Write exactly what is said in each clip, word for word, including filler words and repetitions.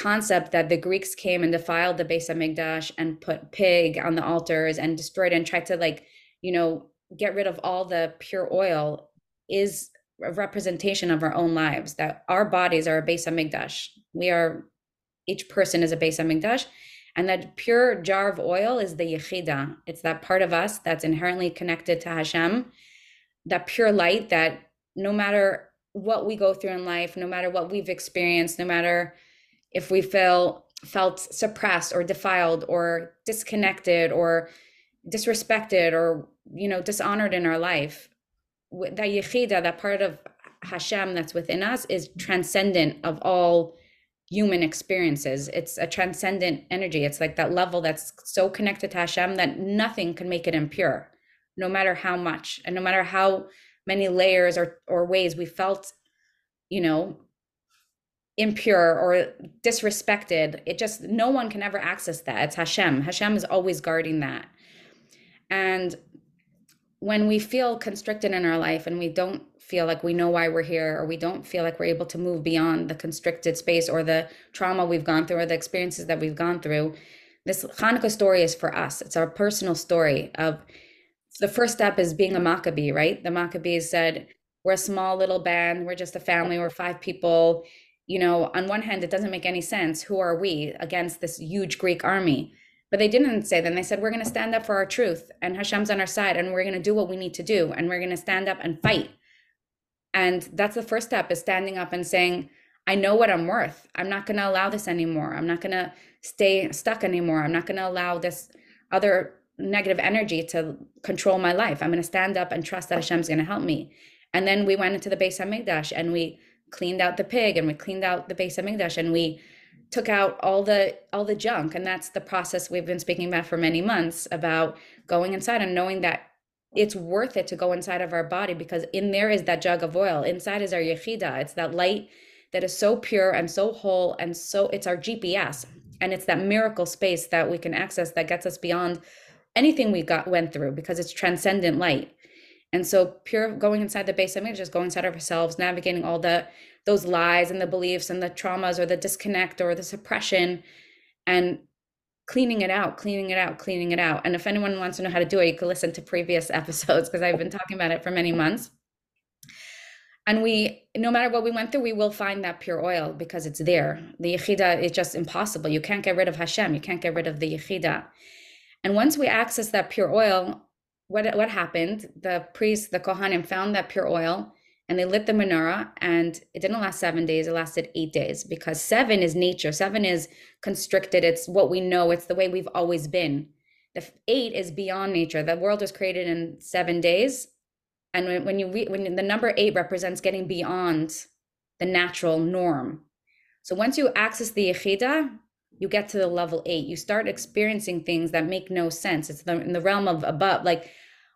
concept that the Greeks came and defiled the Beit Hamikdash and put pig on the altars and destroyed and tried to, like, you know, get rid of all the pure oil is a representation of our own lives, that our bodies are a Beit Hamikdash. We are, each person is a Beit Hamikdash, and that pure jar of oil is the Yechida. It's that part of us that's inherently connected to Hashem, that pure light that no matter what we go through in life, no matter what we've experienced, no matter if we feel felt suppressed or defiled or disconnected or disrespected or, you know, dishonored in our life, that Yechida, that part of Hashem that's within us, is transcendent of all human experiences. It's a transcendent energy. It's like that level that's so connected to Hashem that nothing can make it impure, no matter how much and no matter how many layers or or ways we felt, you know, impure or disrespected. It just, no one can ever access that. It's Hashem. Hashem is always guarding that. And when we feel constricted in our life and we don't feel like we know why we're here, or we don't feel like we're able to move beyond the constricted space or the trauma we've gone through or the experiences that we've gone through, this Chanukah story is for us. It's our personal story of, the first step is being a Maccabee, right? The Maccabees said, we're a small little band. We're just a family. We're five people. You know, on one hand, it doesn't make any sense. Who are we against this huge Greek army? But they didn't say that. They said, we're going to stand up for our truth, and Hashem's on our side, and we're going to do what we need to do, and we're going to stand up and fight. And that's the first step, is standing up and saying, I know what I'm worth. I'm not going to allow this anymore. I'm not going to stay stuck anymore. I'm not going to allow this other negative energy to control my life. I'm going to stand up and trust that Hashem's going to help me. And then we went into the Beit Hamikdash, and we cleaned out the pig, and we cleaned out the Beit Hamikdash, and we took out all the all the junk. And that's the process we've been speaking about for many months, about going inside and knowing that it's worth it to go inside of our body, because in there is that jug of oil. Inside is our Yechida. It's that light that is so pure and so whole, and so it's our G P S, and it's that miracle space that we can access that gets us beyond anything we got went through, because it's transcendent light. And so pure going inside the Beit Hamikdash, just going inside of ourselves, navigating all the those lies and the beliefs and the traumas or the disconnect or the suppression, and cleaning it out, cleaning it out, cleaning it out. And if anyone wants to know how to do it, you can listen to previous episodes, because I've been talking about it for many months. And we, no matter what we went through, we will find that pure oil, because it's there. The Yechida is just impossible. You can't get rid of Hashem. You can't get rid of the Yechida. And once we access that pure oil, what what happened? The priests, the kohanim, found that pure oil, and they lit the menorah, and it didn't last seven days, it lasted eight days, because seven is nature. Seven is constricted. It's what we know. It's the way we've always been. The eight is beyond nature. The world was created in seven days. And when, when you re, when the number eight represents getting beyond the natural norm. So once you access the Yechida, you get to the level eight. You start experiencing things that make no sense. It's the, in the realm of above, like,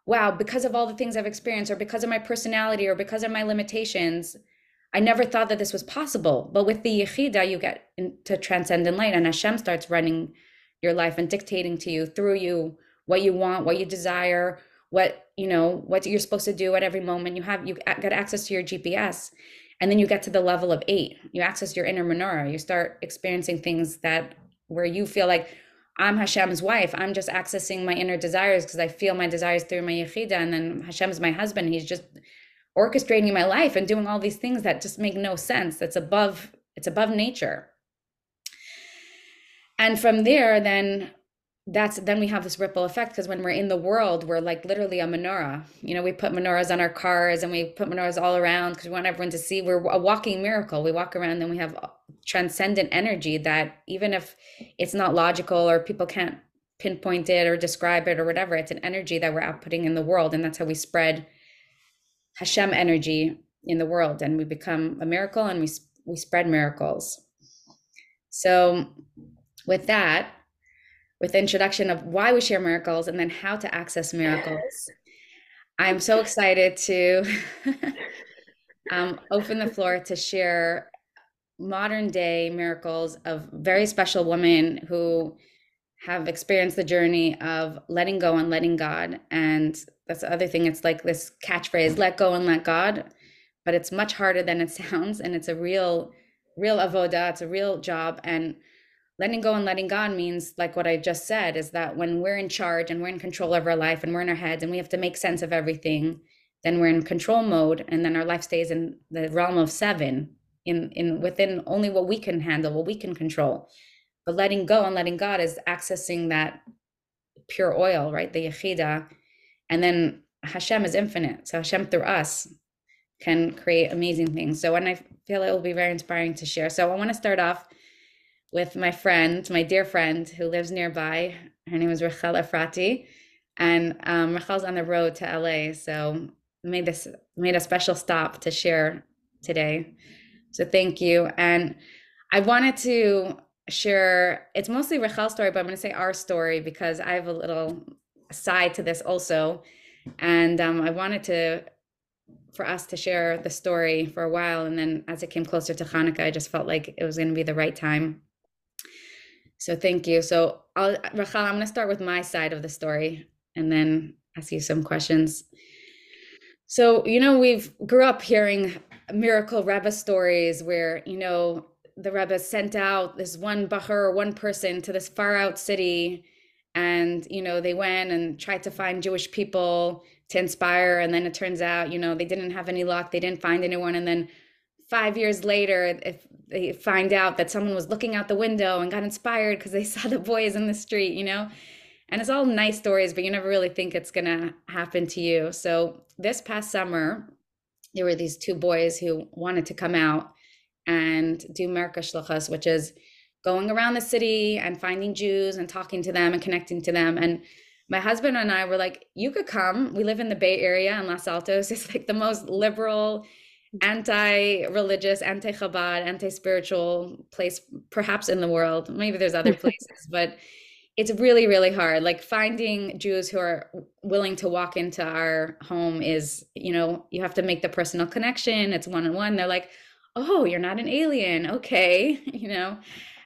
wow, because of all the things I've experienced, or because of my personality, or because of my limitations, I never thought that this was possible. But with the Yechida, you get into transcendent light, and Hashem starts running your life and dictating to you, through you, what you want, what you desire, what, you know, what you're supposed to do at every moment. You have, you get access to your G P S. And then you get to the level of eight. You access your inner menorah. You start experiencing things that where you feel like, I'm Hashem's wife. I'm just accessing my inner desires because I feel my desires through my Yechida. And then Hashem's my husband. He's just orchestrating my life and doing all these things that just make no sense. That's above, it's above nature. And from there, then that's, then we have this ripple effect, because when we're in the world, we're like literally a menorah. You know, we put menorahs on our cars, and we put menorahs all around because we want everyone to see we're a walking miracle. We walk around and we have transcendent energy that, even if it's not logical or people can't pinpoint it or describe it or whatever, it's an energy that we're outputting in the world. And that's how we spread Hashem energy in the world, and we become a miracle, and we we spread miracles. So with that, with the introduction of why we share miracles and then how to access miracles, I'm so excited to um, open the floor to share modern day miracles of very special women who have experienced the journey of letting go and letting God. And that's the other thing. It's like this catchphrase, let go and let God, but it's much harder than it sounds. And it's a real real avoda, it's a real job. And letting go and letting God means, like what I just said, is that when we're in charge and we're in control of our life and we're in our heads and we have to make sense of everything, then we're in control mode, and then our life stays in the realm of seven, in in within only what we can handle, what we can control. But letting go and letting God is accessing that pure oil, right? The Yechida. And then Hashem is infinite. So Hashem through us can create amazing things. So when I feel it will be very inspiring to share. So I want to start off with my friend, my dear friend who lives nearby. Her name is Rachel Efrati. And um, Rachel's on the road to L A. So made this made a special stop to share today. So thank you. And I wanted to share, it's mostly Rachel's story, but I'm going to say our story because I have a little side to this also. And um, I wanted to, for us to share the story for a while. And then as it came closer to Chanukah, I just felt like it was going to be the right time. So thank you. So I'll, Rachel, I'm going to start with my side of the story and then ask you some questions. So, you know, we've grew up hearing miracle Rebbe stories where, you know, the Rebbe sent out this one bahur, one person to this far out city. And, you know, they went and tried to find Jewish people to inspire. And then it turns out, you know, they didn't have any luck. They didn't find anyone. And then five years later, if they find out that someone was looking out the window and got inspired because they saw the boys in the street, you know, and it's all nice stories, but you never really think it's going to happen to you. So this past summer, there were these two boys who wanted to come out and do Merkash Lachas, which is going around the city and finding Jews and talking to them and connecting to them. And my husband and I were like, you could come. We live in the Bay Area in Los Altos. It's like the most liberal, anti-religious, anti-Chabad, anti-spiritual place, perhaps in the world. Maybe there's other places, but it's really, really hard. Like finding Jews who are willing to walk into our home is, you know, you have to make the personal connection. It's one-on-one. They're like, oh, you're not an alien. Okay. You know?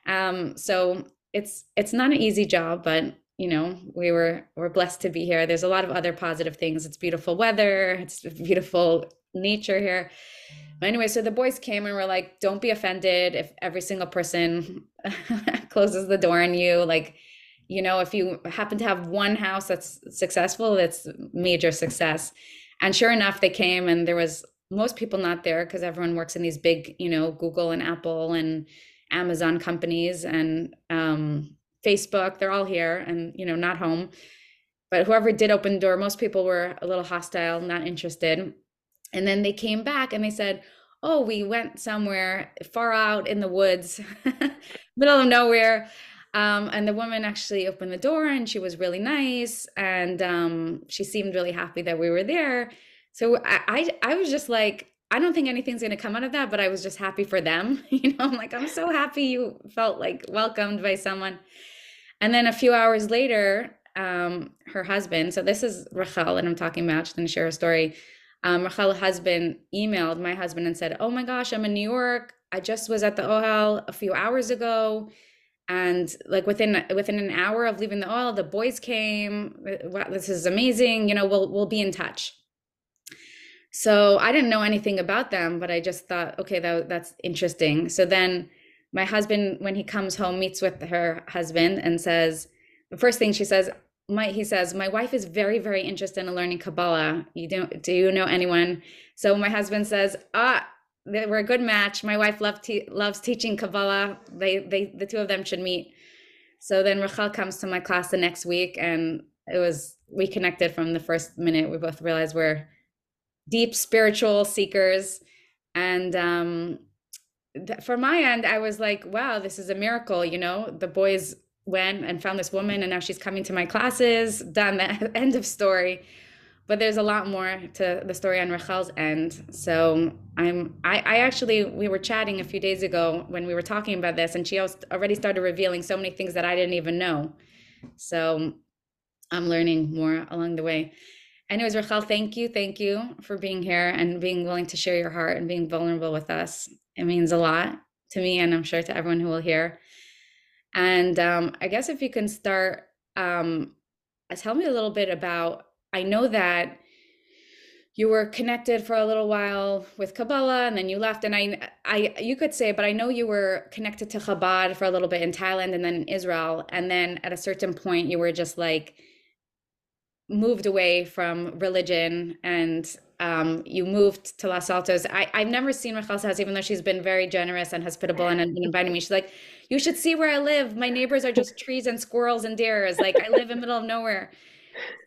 Um, so it's, it's not an easy job, but you know, we were, we're blessed to be here. There's a lot of other positive things. It's beautiful weather. It's beautiful nature here. But anyway, so the boys came and were like, don't be offended if every single person closes the door on you. Like, you know, if you happen to have one house that's successful, that's major success. And sure enough, they came and there was most people not there because everyone works in these big, you know, Google and Apple and Amazon companies and um, Facebook, they're all here and, you know, not home. But whoever did open the door, most people were a little hostile, not interested. And then they came back and they said, oh, we went somewhere far out in the woods, middle of nowhere. Um, and the woman actually opened the door and she was really nice. And um, she seemed really happy that we were there. So I, I, I was just like, I don't think anything's going to come out of that, but I was just happy for them. You know, I'm like, I'm so happy you felt like welcomed by someone. And then a few hours later, um, her husband, so this is Rachel and I'm talking about, she's going to share her story. Um, Rachel's husband emailed my husband and said, oh my gosh, I'm in New York. I just was at the Ohel a few hours ago. And like within within an hour of leaving the Ohel, the boys came. Wow, this is amazing. You know, we'll we'll be in touch. So I didn't know anything about them, but I just thought, okay, that, that's interesting. So then my husband, when he comes home, meets with her husband and says, the first thing she says, my, he says, my wife is very, very interested in learning Kabbalah. You don't, do you know anyone? So my husband says, ah, they were a good match. My wife loved te- loves teaching Kabbalah. They, they, the two of them should meet. So then Rachel comes to my class the next week and it was, we connected from the first minute. We both realized we're deep spiritual seekers. And um, th- for my end, I was like, wow, this is a miracle. You know, the boys went and found this woman and now she's coming to my classes. Done, the end of story. But there's a lot more to the story on Rachel's end. So I'm, I, I actually, we were chatting a few days ago when we were talking about this and she already started revealing so many things that I didn't even know. So I'm learning more along the way. Anyways, Rachel, thank you. Thank you for being here and being willing to share your heart and being vulnerable with us. It means a lot to me and I'm sure to everyone who will hear. And um, I guess if you can start, um, tell me a little bit about, I know that you were connected for a little while with Kabbalah, and then you left. And I, I, you could say, but I know you were connected to Chabad for a little bit in Thailand and then in Israel. And then at a certain point, you were just like moved away from religion, and um, you moved to Los Altos. I, I've never seen Rachel's house, even though she's been very generous and hospitable and, and inviting me. She's like, you should see where I live. My neighbors are just trees and squirrels and deers. Like, I live in the middle of nowhere.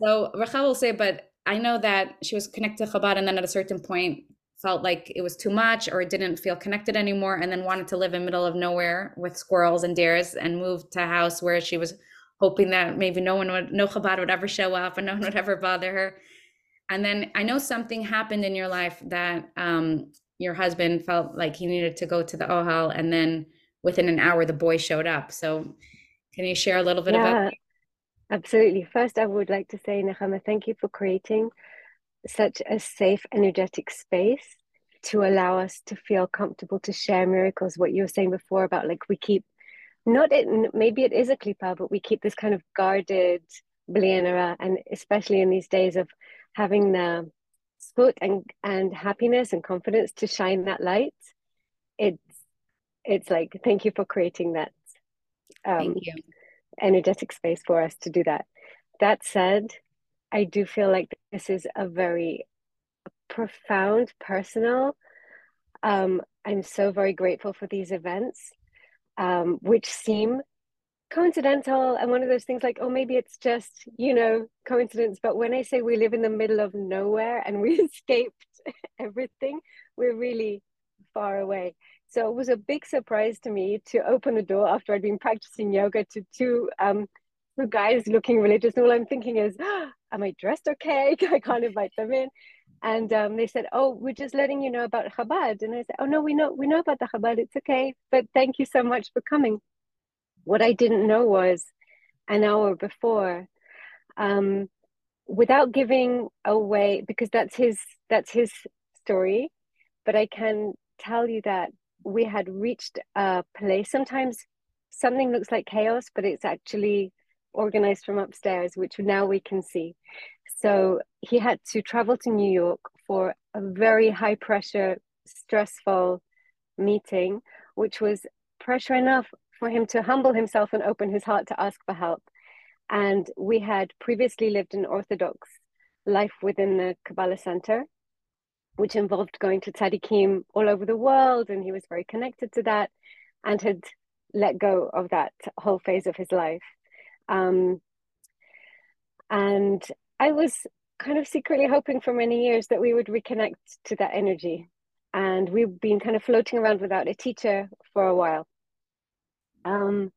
So Rachel will say, but I know that she was connected to Chabad, and then at a certain point felt like it was too much or didn't feel connected anymore, and then wanted to live in middle of nowhere with squirrels and deers, and moved to a house where she was hoping that maybe no one would, no Chabad would ever show up and no one would ever bother her. And then I know something happened in your life that um, your husband felt like he needed to go to the Ohel, and then within an hour, the boy showed up. So can you share a little bit yeah. about that? Absolutely. First, I would like to say, Nechama, thank you for creating such a safe, energetic space to allow us to feel comfortable to share miracles. What you were saying before about, like, we keep, not it, maybe it is a klipa, but we keep this kind of guarded menorah, and especially in these days of having the sput and, and happiness and confidence to shine that light. It's, it's like, thank you for creating that. Um, thank you. Energetic space for us to do that. That said, I do feel like this is a very profound, personal. Um, I'm so very grateful for these events, um, which seem coincidental and one of those things like, oh, maybe it's just, you know, coincidence. But when I say we live in the middle of nowhere and we escaped everything, we're really far away. So it was a big surprise to me to open the door after I'd been practicing yoga to two um, guys looking religious. And all I'm thinking is, oh, am I dressed okay? I can't invite them in. And um, they said, oh, we're just letting you know about Chabad. And I said, oh, no, we know, we know about the Chabad. It's okay. But thank you so much for coming. What I didn't know was an hour before, um, without giving away, because that's his, that's his story, but I can tell you that we had reached a place. Sometimes something looks like chaos, but it's actually organized from upstairs, which now we can see. So he had to travel to New York for a very high pressure, stressful meeting, which was pressure enough for him to humble himself and open his heart to ask for help. And we had previously lived an Orthodox life within the Kabbalah Center, which involved going to Tzadikim all over the world, and he was very connected to that and had let go of that whole phase of his life. Um, and I was kind of secretly hoping for many years that we would reconnect to that energy. And we've been kind of floating around without a teacher for a while. Um,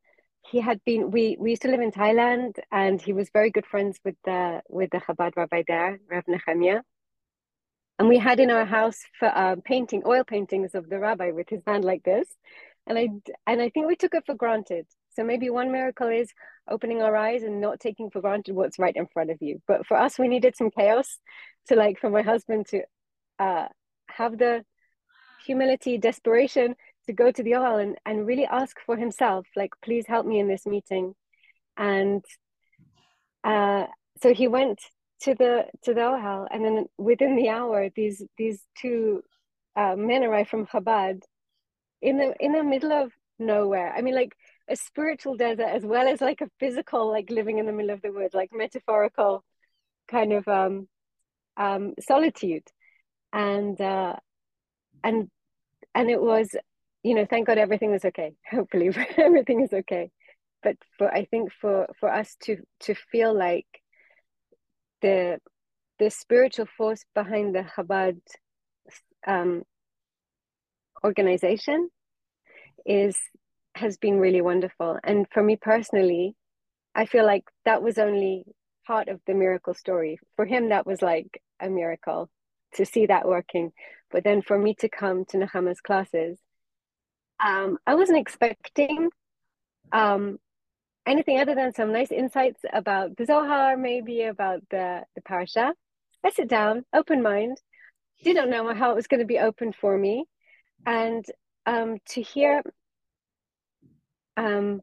he had been, we, we used to live in Thailand, and he was very good friends with the, with the Chabad rabbi there, Rav Nechemia. And we had in our house for uh, painting, oil paintings of the rabbi with his hand like this. And I, and I think we took it for granted. So maybe one miracle is opening our eyes and not taking for granted what's right in front of you. But for us, we needed some chaos to, like, for my husband to uh, have the humility, desperation to go to the oil and, and really ask for himself, like, please help me in this meeting. And uh, so he went to the to the Ohel, and then within the hour, these these two uh, menorah from Chabad, in the in the middle of nowhere. I mean, like a spiritual desert as well as like a physical, like living in the middle of the woods, like metaphorical kind of um, um, solitude, and uh, and and it was, you know, thank God everything was okay. Hopefully everything is okay, but for I think for for us to to feel like the the spiritual force behind the Chabad um, organization is has been really wonderful. And for me personally, I feel like that was only part of the miracle story. For him, that was like a miracle to see that working. But then for me to come to Nechama's classes, um, I wasn't expecting um, anything other than some nice insights about the Zohar, maybe about the, the parasha. I sit down, open mind, didn't know how it was going to be open for me. And um, to hear um,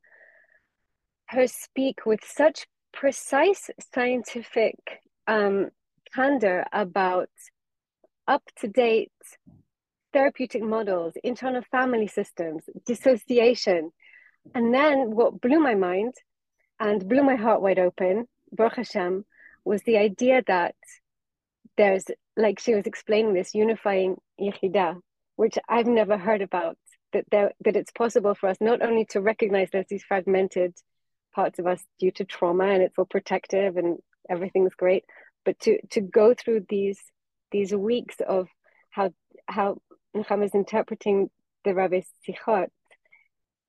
her speak with such precise scientific um, candor about up-to-date therapeutic models, internal family systems, dissociation. And then what blew my mind and blew my heart wide open, Baruch Hashem, was the idea that there's, like she was explaining, this unifying Yechida, which I've never heard about, that there, that it's possible for us not only to recognize there's these fragmented parts of us due to trauma and it's all protective and everything's great, but to to go through these these weeks of how how Nechama is interpreting the Rabbi's Tichot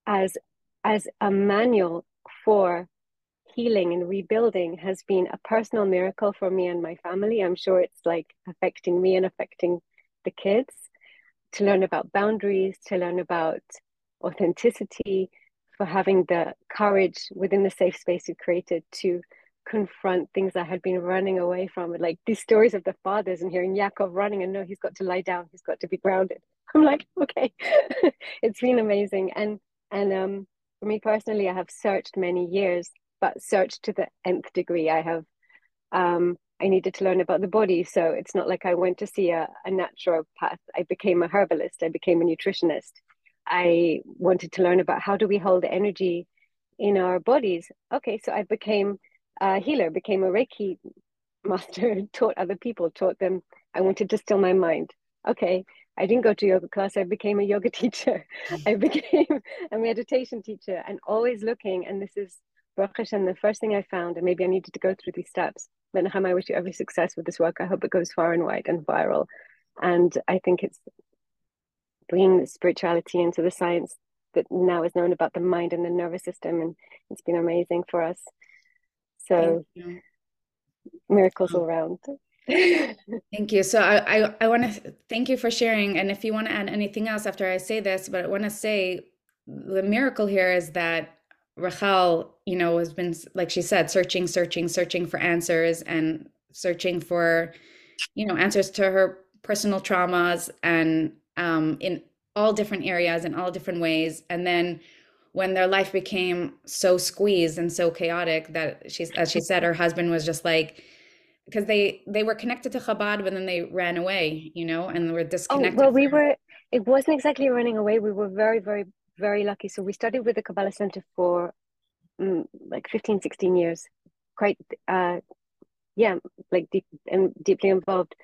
as as a manual for healing and rebuilding has been a personal miracle for me and my family. I'm sure it's like affecting me and affecting the kids, to learn about boundaries, to learn about authenticity, for having the courage within the safe space you created to confront things I had been running away from, like these stories of the fathers and hearing Yaakov running and no, he's got to lie down, he's got to be grounded. I'm like, okay. It's been amazing. And and um for me personally, I have searched many years, but searched to the nth degree. I have um I needed to learn about the body, so it's not like I went to see a, a naturopath. I became a herbalist, I became a nutritionist. I wanted to learn about how do we hold energy in our bodies. Okay, so I became a healer, became a Reiki master, taught other people, taught them. I wanted to still my mind. Okay, I didn't go to yoga class, I became a yoga teacher. I became a meditation teacher, and always looking. And this is, Baruch Hashem, the first thing I found, and maybe I needed to go through these steps. But Nechama, I wish you every success with this work. I hope it goes far and wide and viral. And I think it's bringing spirituality into the science that now is known about the mind and the nervous system, and it's been amazing for us. So miracles all around. Thank you. So I, I, I want to thank you for sharing. And if you want to add anything else after I say this, but I want to say the miracle here is that Rachel, you know, has been, like she said, searching, searching, searching for answers and searching for, you know, answers to her personal traumas, and um, in all different areas, in all different ways. And then when their life became so squeezed and so chaotic that she's, as she said, her husband was just like, because they, they were connected to Chabad, but then they ran away, you know, and were disconnected. Oh, well, we were, it wasn't exactly running away. We were very, very, very lucky. So we studied with the Kabbalah Center for um, like fifteen, sixteen years, quite, uh, yeah, like deep and deeply involved.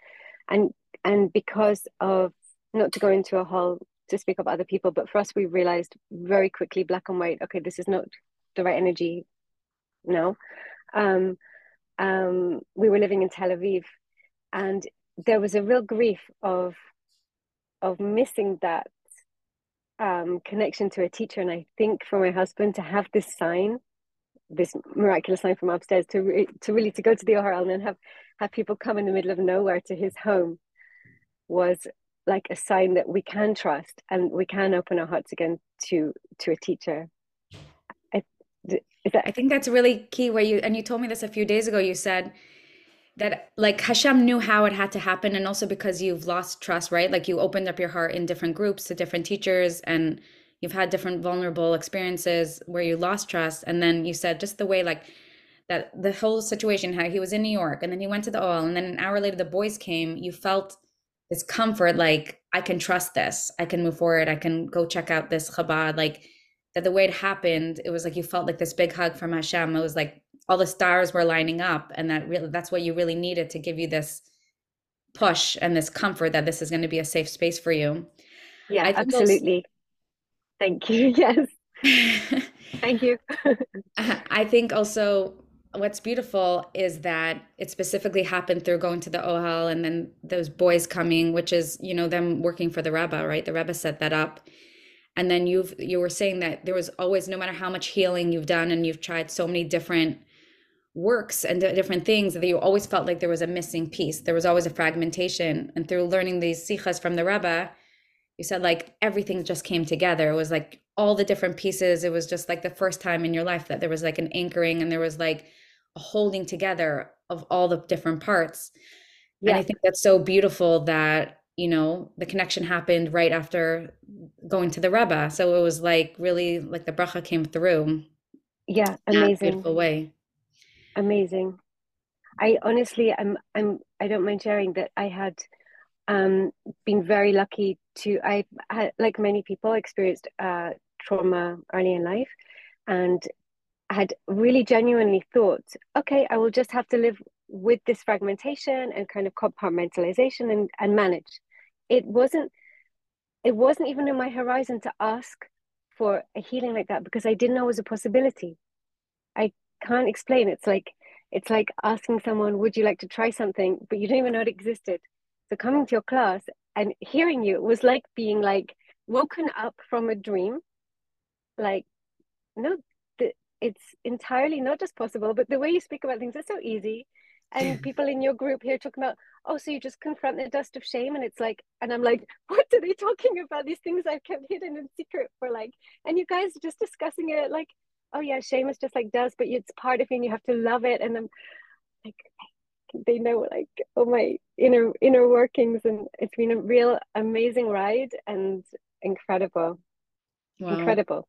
And, and because of, not to go into a whole, to speak of other people, but for us, we realized very quickly, black and white, okay, this is not the right energy now. Um, um, we were living in Tel Aviv, and there was a real grief of, of missing that Um, connection to a teacher. And I think for my husband to have this sign, this miraculous sign from upstairs, to re to really to go to the Ohel and have have people come in the middle of nowhere to his home, was like a sign that we can trust and we can open our hearts again to to a teacher. I, is that I think that's really key. Where you and you told me this a few days ago. You said that like Hashem knew how it had to happen, and also because you've lost trust, right? Like you opened up your heart in different groups to different teachers, and you've had different vulnerable experiences where you lost trust. And then you said just the way like that the whole situation, how he was in New York and then he went to the oil and then an hour later the boys came, you felt this comfort, like I can trust this, I can move forward, I can go check out this Chabad. Like that the way it happened, it was like you felt like this big hug from Hashem. It was like all the stars were lining up, and that really, that's what you really needed to give you this push and this comfort that this is going to be a safe space for you. Yeah, I think absolutely. Also, thank you. Yes. Thank you. I think also what's beautiful is that it specifically happened through going to the Ohel and then those boys coming, which is, you know, them working for the Rebbe, right? The Rebbe set that up. And then you've, you were saying that there was always, no matter how much healing you've done and you've tried so many different works and different things, that you always felt like there was a missing piece. There was always a fragmentation. And through learning these sikhas from the Rebbe, you said like everything just came together. It was like all the different pieces. It was just like the first time in your life that there was like an anchoring and there was like a holding together of all the different parts. Yeah. And I think that's so beautiful that, you know, the connection happened right after going to the Rebbe. So it was like really like the bracha came through. Yeah, amazing. In a beautiful way. Amazing. I honestly, I'm, I'm, I don't mind sharing that I had um, been very lucky to, I had, like many people, experienced uh, trauma early in life, and had really genuinely thought, okay, I will just have to live with this fragmentation and kind of compartmentalization and, and manage. It wasn't, it wasn't even in my horizon to ask for a healing like that, because I didn't know it was a possibility. I can't explain. It's like, it's like asking someone, would you like to try something? But you don't even know it existed. So coming to your class and hearing you was like being like woken up from a dream. Like, no, the, it's entirely not just possible, but the way you speak about things is so easy. And people in your group here talking about, oh, so you just confront the dust of shame. And it's like, and I'm like, what are they talking about? These things I've kept hidden in secret for like, and you guys are just discussing it like, oh yeah, shame is just like dust, but it's part of you and you have to love it. And I'm like, they know like all my inner inner workings. And it's been a real amazing ride and incredible. Wow. Incredible.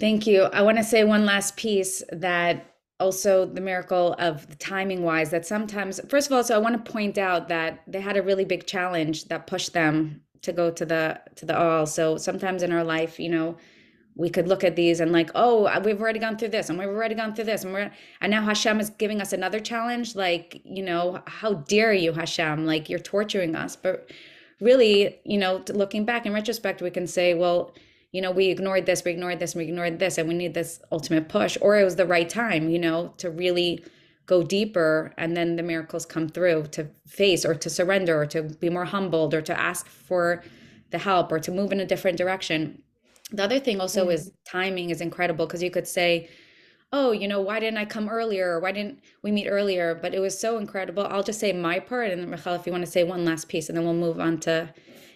Thank you. I want to say one last piece that also the miracle of the timing wise that sometimes, first of all, so I want to point out that they had a really big challenge that pushed them to go to the, to the Ohel. So sometimes in our life, you know, we could look at these and like, oh, we've already gone through this and we've already gone through this. And we're, and now Hashem is giving us another challenge. Like, you know, how dare you, Hashem, like you're torturing us. But really, you know, looking back in retrospect, we can say, well, you know, we ignored this, we ignored this, we ignored this, and we need this ultimate push, or it was the right time, you know, to really go deeper, and then the miracles come through to face or to surrender or to be more humbled or to ask for the help or to move in a different direction. The other thing also mm-hmm. is timing is incredible, because you could say, oh, you know, why didn't I come earlier? Why didn't we meet earlier? But it was so incredible. I'll just say my part, and then Rachel, if you want to say one last piece, and then we'll move on to,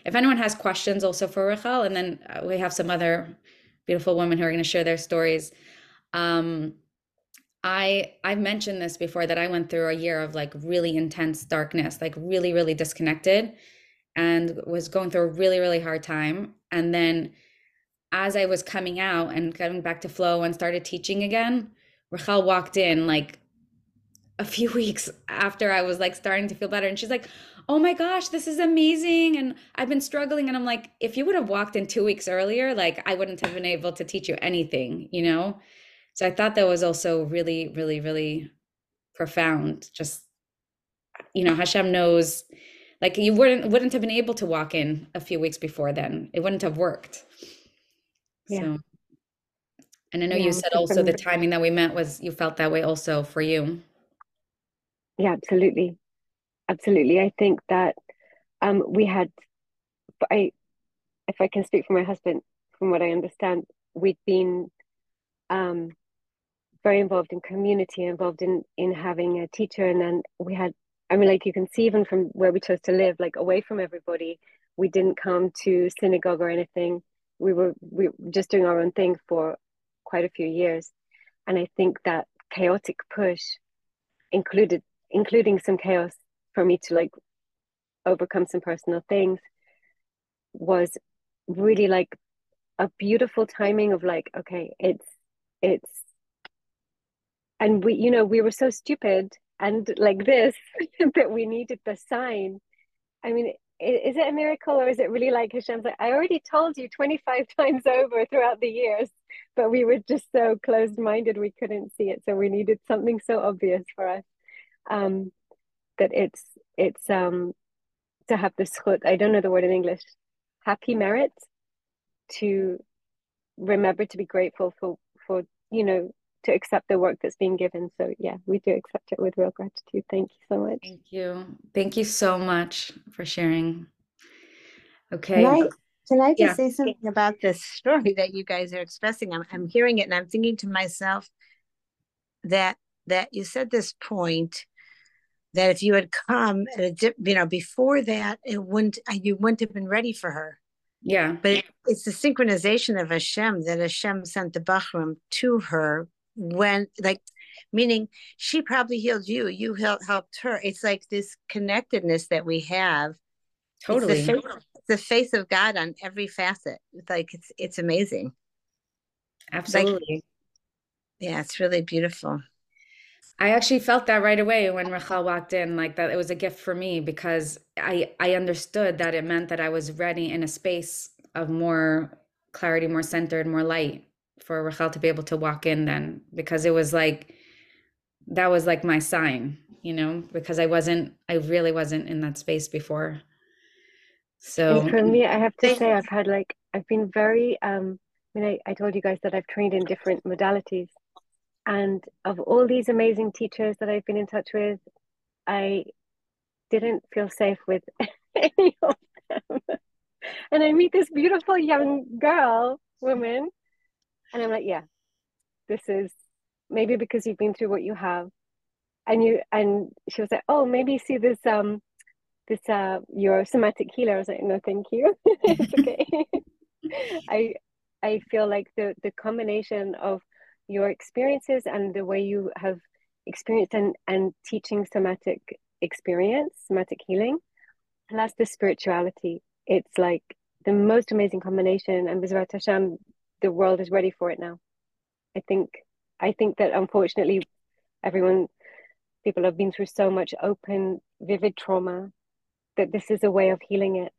if anyone has questions also for Rachel, and then we have some other beautiful women who are going to share their stories. Um, I, I've mentioned this before, that I went through a year of like really intense darkness, like really, really disconnected, and was going through a really, really hard time. And then as I was coming out and coming back to flow and started teaching again, Rachel walked in like a few weeks after I was like starting to feel better. And she's like, oh my gosh, this is amazing. And I've been struggling. And I'm like, if you would have walked in two weeks earlier, like I wouldn't have been able to teach you anything, you know? So I thought that was also really, really, really profound. Just, you know, Hashem knows, like you wouldn't, wouldn't have been able to walk in a few weeks before then. It wouldn't have worked. Yeah. So, and I know yeah, you said also the timing that we met was, you felt that way also for you. Yeah, absolutely. Absolutely. I think that um, we had, I, if I can speak for my husband, from what I understand, we'd been um, very involved in community, involved in, in having a teacher. And then we had, I mean, like you can see even from where we chose to live, like away from everybody, we didn't come to synagogue or anything. We were, we were just doing our own thing for quite a few years. And I think that chaotic push included including some chaos for me to like overcome some personal things was really like a beautiful timing of like, okay, it's, it's, and we, you know, we were so stupid and like this, that we needed the sign. I mean, is it a miracle, or is it really like Hashem's like, I already told you twenty-five times over throughout the years, but we were just so closed-minded, we couldn't see it. So we needed something so obvious for us. Um, that it's, it's um, to have the schut, I don't know the word in English, happy merit, to remember to be grateful for, for, you know, to accept the work that's being given. So yeah, we do accept it with real gratitude. Thank you so much. Thank you. Thank you so much for sharing. Okay. Can I, can I just yeah. say something about this story that you guys are expressing? I'm, I'm hearing it and I'm thinking to myself that, that you said this point, that if you had come at a dip, you know, before that, it wouldn't, you wouldn't have been ready for her. Yeah. But it, it's the synchronization of Hashem, that Hashem sent the Bachram to her when, like, meaning she probably healed you, you helped her. It's like this connectedness that we have. Totally. It's the face, the face of God on every facet. It's like, it's, it's amazing. Absolutely. Like, yeah, it's really beautiful. I actually felt that right away when Rachel walked in, like that it was a gift for me, because I, I understood that it meant that I was ready in a space of more clarity, more centered, more light for Rachel to be able to walk in then, because it was like, that was like my sign, you know, because I wasn't, I really wasn't in that space before. So and for me, I have to say, I've had like, I've been very, um, I mean, I, I told you guys that I've trained in different modalities. And of all these amazing teachers that I've been in touch with, I didn't feel safe with any of them. And I meet this beautiful young girl, woman, and I'm like, yeah, this is maybe because you've been through what you have. And you, and she was like, oh, maybe see this, um, this, uh, your somatic healer. I was like, no, thank you. It's okay. I, I feel like the, the combination of your experiences and the way you have experienced and, and teaching somatic experience, somatic healing, plus the spirituality. It's like the most amazing combination, and B'ezrat Hashem, the world is ready for it now. I think, I think that unfortunately everyone, people have been through so much open, vivid trauma that this is a way of healing it.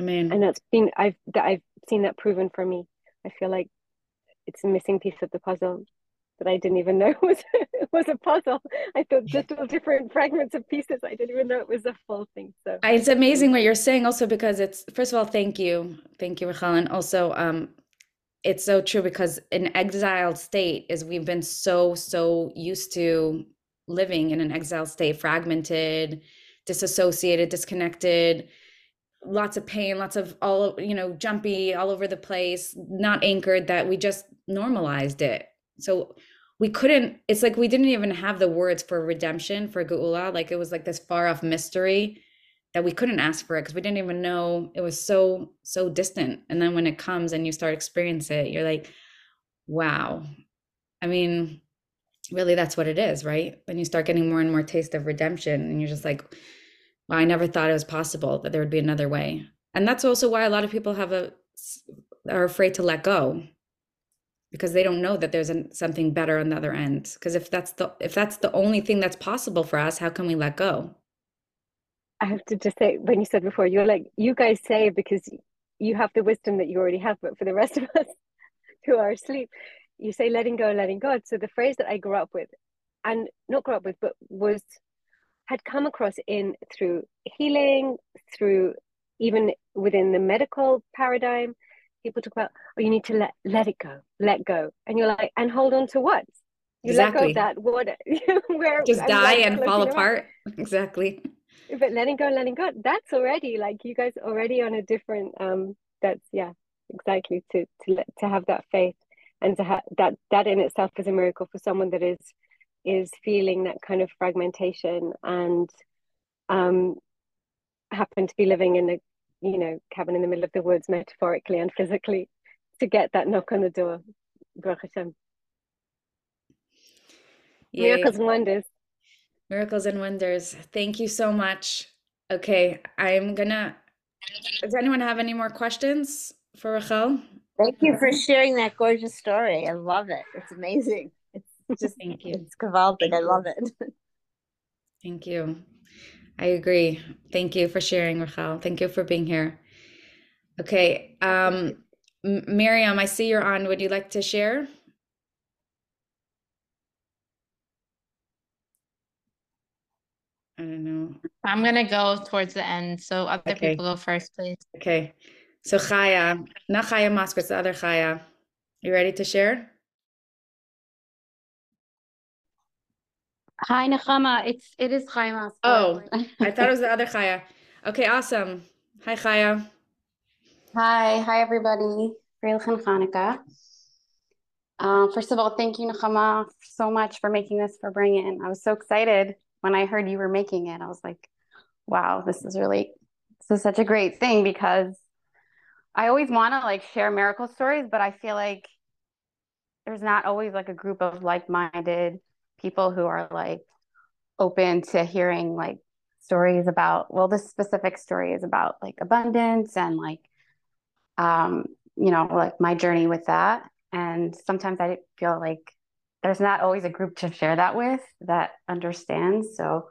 I mean, and that's been, I've, that I've seen that proven for me. I feel like it's a missing piece of the puzzle that I didn't even know was was a puzzle. I thought just all different fragments of pieces. I didn't even know it was a full thing. So it's amazing what you're saying also, because it's, first of all, thank you. Thank you, Rachel. And also, um, it's so true, because an exiled state is, we've been so, so used to living in an exiled state, fragmented, disassociated, disconnected, lots of pain, lots of all, you know, jumpy all over the place, not anchored, that we just normalized it. So we couldn't, it's like we didn't even have the words for redemption, for Geula. Like it was like this far off mystery that we couldn't ask for it because we didn't even know. It was so, so distant. And then when it comes and you start experiencing it, you're like, wow. I mean, really, that's what it is, right? Then you start getting more and more taste of redemption, and you're just like, wow, I never thought it was possible that there would be another way. And that's also why a lot of people have a, are afraid to let go, because they don't know that there's an, something better on the other end. Because if that's the if that's the only thing that's possible for us, how can we let go? I have to just say, when you said before, you're like, you guys say, because you have the wisdom that you already have, but for the rest of us who are asleep, you say letting go, letting God. So the phrase that I grew up with, and not grew up with, but was, had come across in through healing, through even within the medical paradigm, people talk about, oh, you need to let let it go, let go. And you're like, and hold on to what? You exactly. Let go of that, what? Where, just die and fall apart. Around. Exactly. But letting go, letting go, that's already like, you guys already on a different, um, that's, yeah, exactly, to to let, to have that faith, and to have that, that in itself is a miracle for someone that is, is feeling that kind of fragmentation and um, happen to be living in a, you know, cabin in the middle of the woods, metaphorically and physically, to get that knock on the door. Baruch Hashem. Yay. Miracles and wonders. Miracles and wonders. Thank you so much. Okay, I'm gonna, does anyone have any more questions for Rachel? Thank you for sharing that gorgeous story. I love it. It's amazing. It's just, thank you. It's Kavaldic. I love it. Thank you. I agree. Thank you for sharing, Rachel. Thank you for being here. Okay. Um, Miriam, I see you're on. Would you like to share? I don't know. I'm going to go towards the end. So other okay. people go first, please. Okay. So Chaya, not Chaya Moskowitz, the other Chaya. You ready to share? Hi, Nechama. It's, it is Chaya. Oh, I thought it was the other Chaya. Okay, awesome. Hi, Chaya. Hi. Hi, everybody. Reilchan Chanukah. Uh, first of all, thank you, Nechama, so much for making this, for bringing it in. I was so excited when I heard you were making it. I was like, wow, this is really, this is such a great thing, because I always want to like share miracle stories, but I feel like there's not always like a group of like-minded people who are like open to hearing like stories about, well, this specific story is about like abundance and like, um, you know, like my journey with that. And sometimes I feel like there's not always a group to share that with that understands. So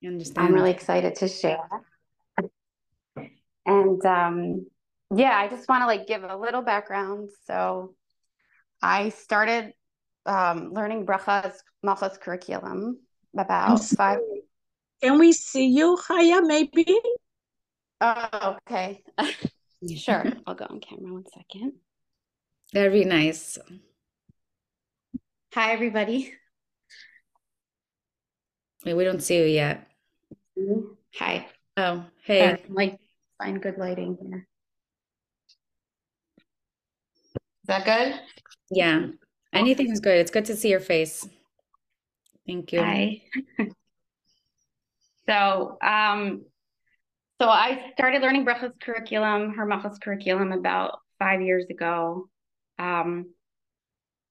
you understand. I'm really excited to share. And um, yeah, I just want to like give a little background. So I started um, learning Bracha's Malchus curriculum about five. Can we see you, Chaya, maybe? Oh, okay. Sure. I'll go on camera one second. Very nice. Hi, everybody. Wait, we don't see you yet. Mm-hmm. Hi. Oh, hey. Yeah, like, find good lighting here. Is that good? Yeah. Anything is good. It's good to see your face. Thank you. Hi. So, um, so I started learning Bracha's curriculum, her Malchus curriculum, about five years ago. Um,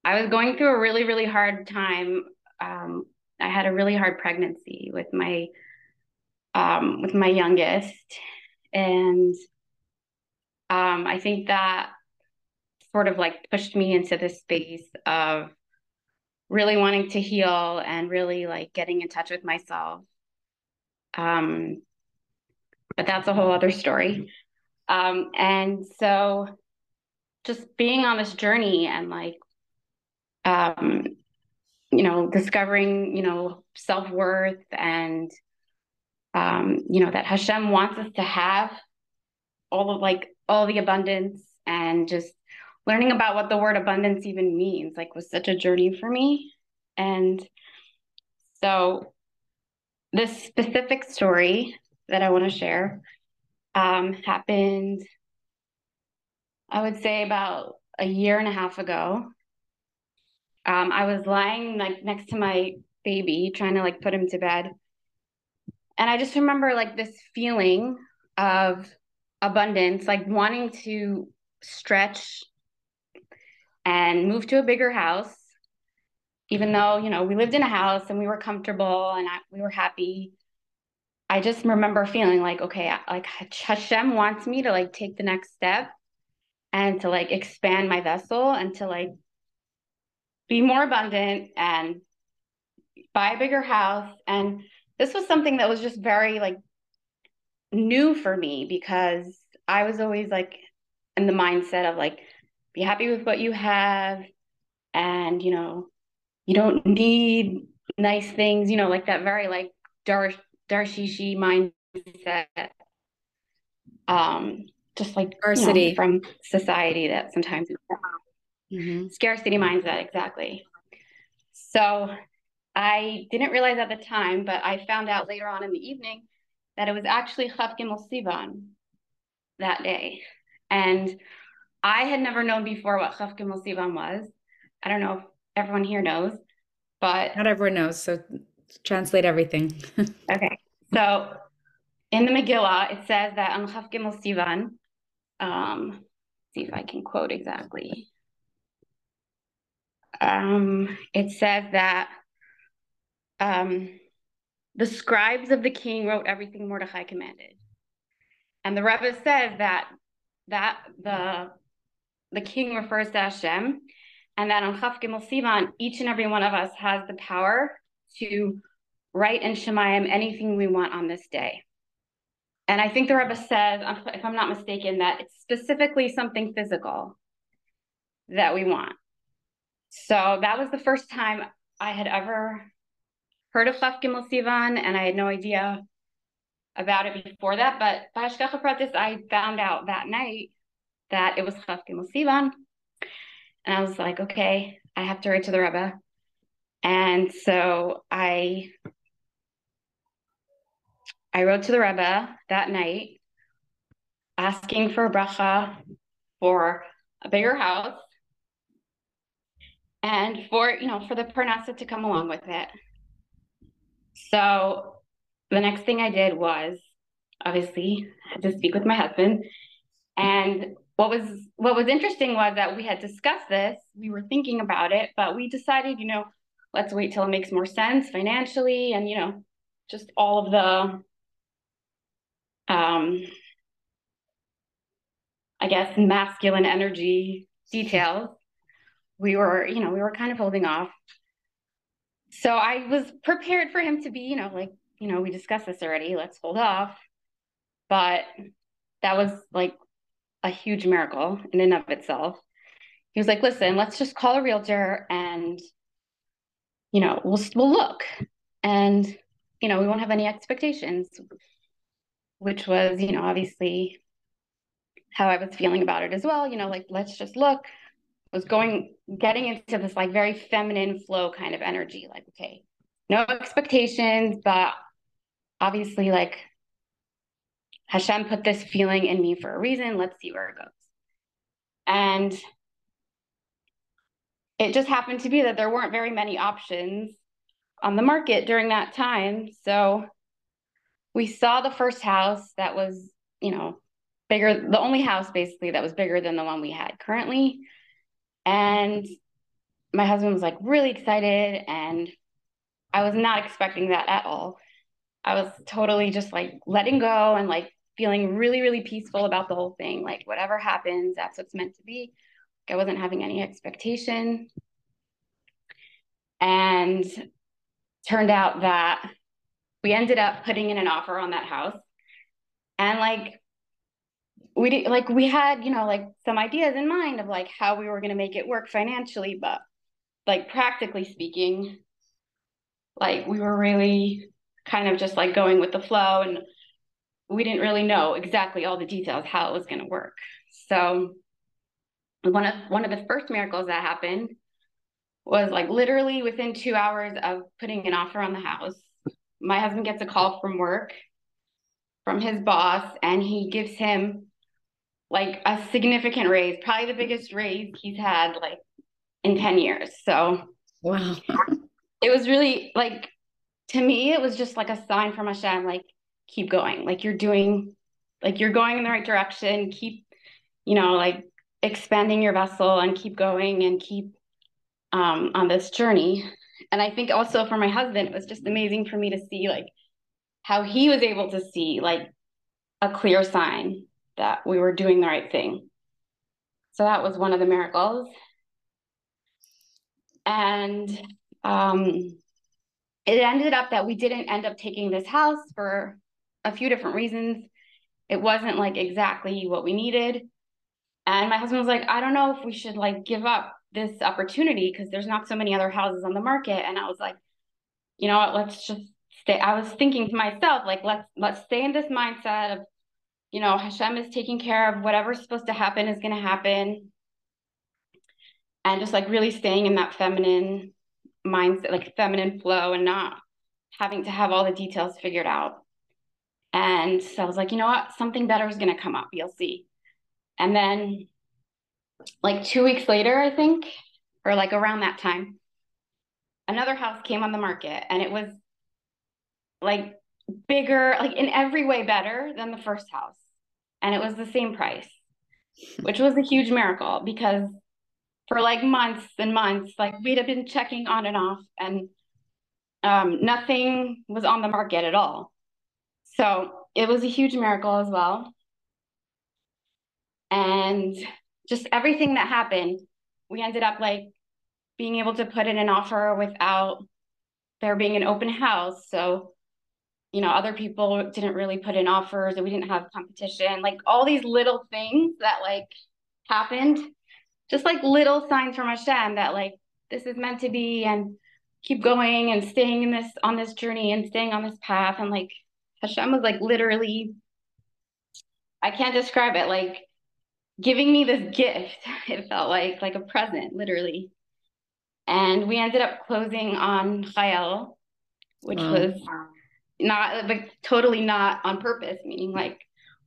I was going through a really, really hard time. Um, I had a really hard pregnancy with my, um, with my youngest, and um, I think that sort of like pushed me into this space of really wanting to heal and really like getting in touch with myself. Um, but that's a whole other story. Um, and so just being on this journey and like, um, you know, discovering, you know, self-worth and, um, you know, that Hashem wants us to have all of like all the abundance, and just learning about what the word abundance even means, like, was such a journey for me. And so this specific story that I want to share um, happened, I would say, about a year and a half ago. Um, I was lying like next to my baby, trying to like put him to bed. And I just remember like this feeling of abundance, like wanting to stretch and move to a bigger house. Even though, you know, we lived in a house and we were comfortable and I, we were happy, I just remember feeling like, okay, like Hashem wants me to like take the next step and to like expand my vessel and to like be more abundant and buy a bigger house. And this was something that was just very like new for me, because I was always like in the mindset of like, be happy with what you have, and, you know, you don't need nice things, you know, like that very like dar darshishi mindset, um, just like scarcity, you know, from society that sometimes mm-hmm. scarcity mindset, exactly. So I didn't realize at the time, but I found out later on in the evening that it was actually Chaf Gimmel Sivan that day, and I had never known before what Chaf Gimmel Sivan was. I don't know if everyone here knows, but not everyone knows, so translate everything. Okay, so in the Megillah it says that on Chaf Gimmel Sivan, um see if I can quote exactly, um it says that um the scribes of the king wrote everything Mordechai commanded, and the Rebbe says that that the the king refers to Hashem. And that on Chaf Gimmel Sivan, each and every one of us has the power to write in Shemayim anything we want on this day. And I think the Rebbe says, if I'm not mistaken, that it's specifically something physical that we want. So that was the first time I had ever heard of Chaf Gimmel Sivan, and I had no idea about it before that. But by Hashgacha Pratis, I found out that night that it was Chaf Gimmel Sivan. And I was like, okay, I have to write to the Rebbe. And so I, I wrote to the Rebbe that night, asking for a bracha for a bigger house and for, you know, for the parnasa to come along with it. So the next thing I did was, obviously, I had to speak with my husband. And What was what was interesting was that we had discussed this, we were thinking about it, but we decided, you know, let's wait till it makes more sense financially and, you know, just all of the, um, I guess, masculine energy details. We were, you know, we were kind of holding off. So I was prepared for him to be, you know, like, you know, we discussed this already, let's hold off. But that was like a huge miracle in and of itself. He was like, listen, let's just call a realtor and, you know, we'll we'll look. And, you know, we won't have any expectations, which was, you know, obviously how I was feeling about it as well. You know, like, let's just look. I was going, getting into this like very feminine flow kind of energy, like, okay, no expectations, but obviously like Hashem put this feeling in me for a reason. Let's see where it goes. And it just happened to be that there weren't very many options on the market during that time. So we saw the first house that was, you know, bigger, the only house basically that was bigger than the one we had currently. And my husband was like really excited, and I was not expecting that at all. I was totally just like letting go and like feeling really, really peaceful about the whole thing. Like whatever happens, that's what's meant to be. Like, I wasn't having any expectation. And turned out that we ended up putting in an offer on that house. And like, we did, like we had, you know, like some ideas in mind of like how we were going to make it work financially, but like practically speaking, like we were really kind of just like going with the flow, and we didn't really know exactly all the details how it was going to work. So one of one of the first miracles that happened was like literally within two hours of putting an offer on the house, my husband gets a call from work from his boss, and he gives him like a significant raise, probably the biggest raise he's had like in ten years. So wow. It was really like, to me, it was just like a sign from Hashem, like, keep going, like you're doing, like you're going in the right direction. Keep, you know, like expanding your vessel and keep going and keep um, on this journey. And I think also for my husband, it was just amazing for me to see like how he was able to see like a clear sign that we were doing the right thing. So that was one of the miracles. And um, it ended up that we didn't end up taking this house for a few different reasons. It wasn't like exactly what we needed. And my husband was like, I don't know if we should like give up this opportunity because there's not so many other houses on the market. And I was like, you know what, let's just stay. I was thinking to myself, like, let's, let's stay in this mindset of, you know, Hashem is taking care of whatever's supposed to happen is going to happen. And just like really staying in that feminine mindset, like feminine flow, and not having to have all the details figured out. And so I was like, you know what, something better is going to come up. You'll see. And then like two weeks later, I think, or like around that time, another house came on the market, and it was like bigger, like in every way better than the first house. And it was the same price, which was a huge miracle, because for like months and months, like we'd have been checking on and off, and um, nothing was on the market at all. So it was a huge miracle as well. And just everything that happened, we ended up like being able to put in an offer without there being an open house. So, you know, other people didn't really put in offers, and we didn't have competition, like all these little things that like happened, just like little signs from Hashem that like, this is meant to be, and keep going and staying in this, on this journey and staying on this path. And like Hashem was like, literally, I can't describe it. Like, giving me this gift, it felt like like a present, literally. And we ended up closing on Chayel, which wow. was not like totally not on purpose, meaning like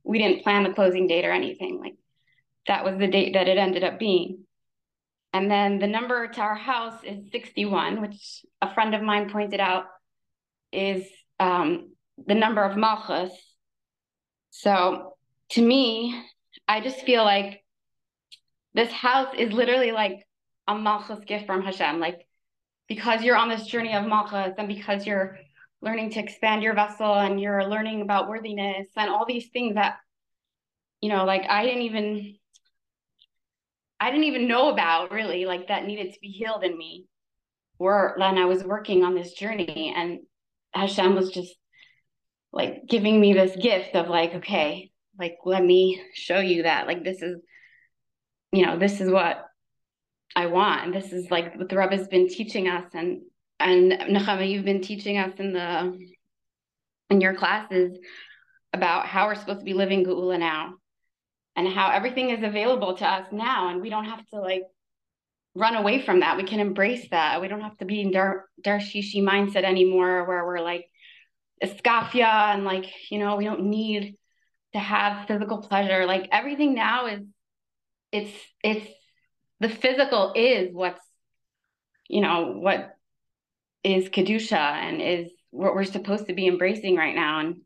we didn't plan the closing date or anything. Like that was the date that it ended up being. And then the number to our house is sixty-one, which a friend of mine pointed out is um, the number of Malchus. So to me, I just feel like this house is literally like a Malchus gift from Hashem. Like, because you're on this journey of Malchus, and because you're learning to expand your vessel, and you're learning about worthiness and all these things that, you know, like I didn't even, I didn't even know about really, like that needed to be healed in me. were, when I was working on this journey, and Hashem was just like giving me this gift of like, okay, like, let me show you that, like, this is, you know, this is what I want. And this is like what the Rebbe has been teaching us. And, and Nechemia, you've been teaching us in the, in your classes about how we're supposed to be living Geula now and how everything is available to us now. And we don't have to like run away from that. We can embrace that. We don't have to be in dar, dar shishi mindset anymore, where we're like iskafia and like, you know, we don't need to have physical pleasure. Like everything now is, it's, it's, the physical is what's, you know, what is kedusha and is what we're supposed to be embracing right now. And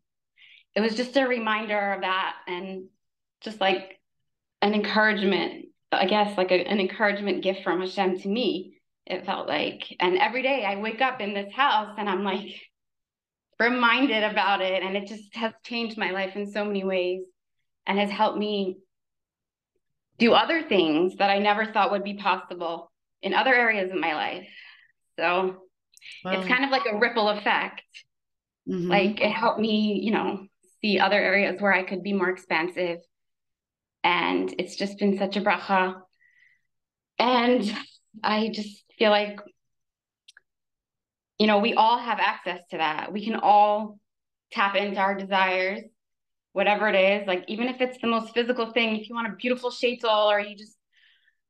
it was just a reminder of that, and just like an encouragement, I guess, like a, an encouragement gift from Hashem to me, it felt like. And every day I wake up in this house and I'm like reminded about it. And it just has changed my life in so many ways and has helped me do other things that I never thought would be possible in other areas of my life. So wow. It's kind of like a ripple effect. Mm-hmm. Like it helped me, you know, see other areas where I could be more expansive. And it's just been such a bracha. And I just feel like, you know, we all have access to that. We can all tap into our desires, whatever it is, like even if it's the most physical thing, if you want a beautiful sheitel, or you just,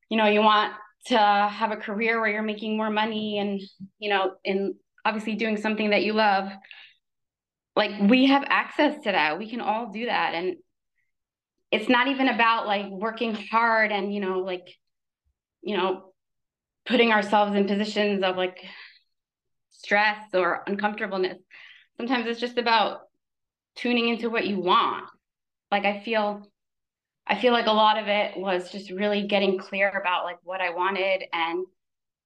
you know, you want to have a career where you're making more money and, you know, and obviously doing something that you love, like we have access to that. We can all do that. And it's not even about like working hard and, you know, like, you know, putting ourselves in positions of like stress or uncomfortableness. Sometimes it's just about tuning into what you want. Like I feel, I feel like a lot of it was just really getting clear about like what I wanted and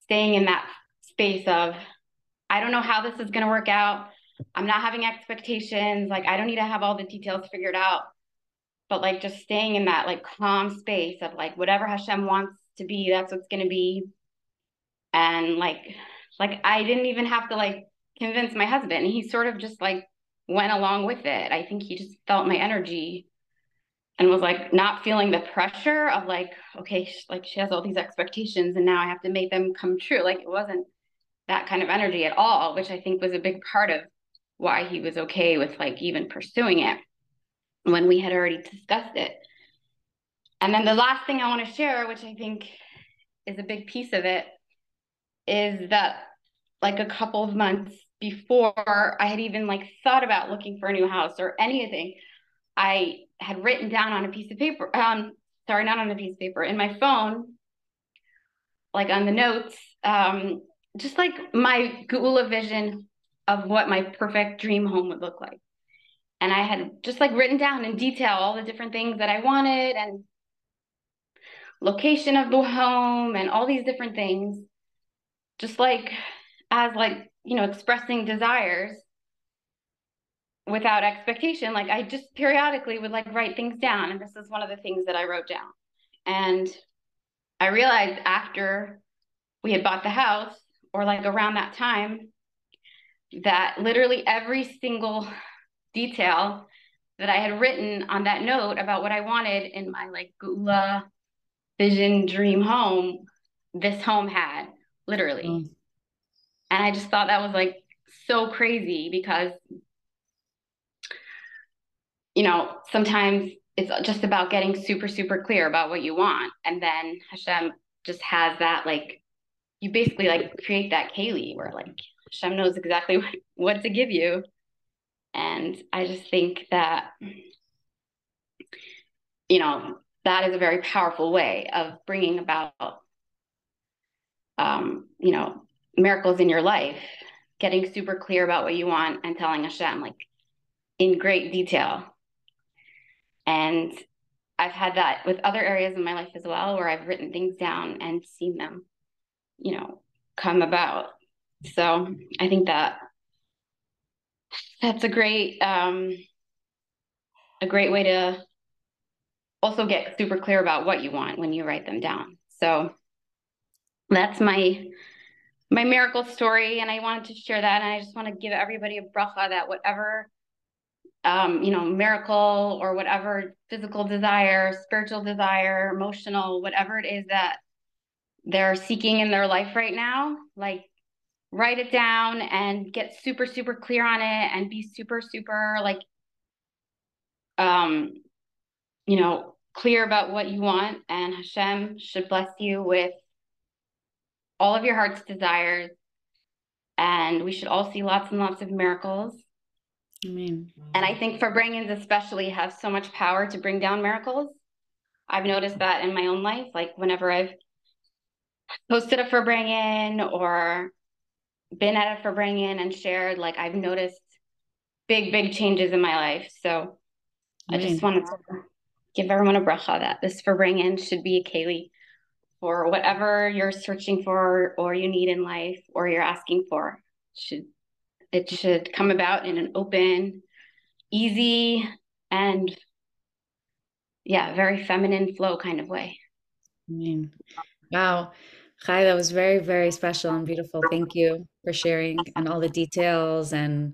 staying in that space of, I don't know how this is going to work out. I'm not having expectations. Like I don't need to have all the details figured out, but like just staying in that like calm space of like whatever Hashem wants to be, that's what's going to be. And like, like I didn't even have to like convince my husband. He sort of just like went along with it. I think he just felt my energy and was like not feeling the pressure of like, okay, she, like she has all these expectations and now I have to make them come true. Like it wasn't that kind of energy at all, which I think was a big part of why he was okay with like even pursuing it when we had already discussed it. And then the last thing I want to share, which I think is a big piece of it, is that like a couple of months before I had even like thought about looking for a new house or anything, I had written down on a piece of paper, um, sorry, not on a piece of paper, in my phone, like on the notes, um, just like my Geula vision of what my perfect dream home would look like. And I had just like written down in detail all the different things that I wanted and location of the home and all these different things, just like as like, you know, expressing desires without expectation. Like I just periodically would like write things down. And this is one of the things that I wrote down. And I realized after we had bought the house, or like around that time, that literally every single detail that I had written on that note about what I wanted in my like Geula vision dream home, this home had literally. Mm. And I just thought that was like so crazy, because, you know, sometimes it's just about getting super, super clear about what you want. And then Hashem just has that, like, you basically like create that keli where like Hashem knows exactly what, what to give you. And I just think that, you know, that is a very powerful way of bringing about, um, you know, miracles in your life, getting super clear about what you want and telling Hashem like in great detail. And I've had that with other areas in my life as well, where I've written things down and seen them, you know, come about. So I think that that's a great, um, a great way to also get super clear about what you want when you write them down. So that's my my miracle story, and I wanted to share that. And I just want to give everybody a bracha that whatever, um, you know, miracle or whatever physical desire, spiritual desire, emotional, whatever it is that they're seeking in their life right now, like write it down and get super, super clear on it and be super, super like, um, you know, clear about what you want, and Hashem should bless you with all of your heart's desires, and we should all see lots and lots of miracles. Amen. And I think Fabrangans especially have so much power to bring down miracles. I've noticed that in my own life, like whenever I've posted a Fabrangan or been at a Fabrangan and shared, like I've noticed big, big changes in my life. So Amen. I just wanted to give everyone a bracha that this Fabrangan should be a Keli for whatever you're searching for or you need in life or you're asking for. Should it should come about in an open, easy, and yeah, very feminine flow kind of way. Amen. Wow. Chai, that was very, very special and beautiful. Thank you for sharing and all the details and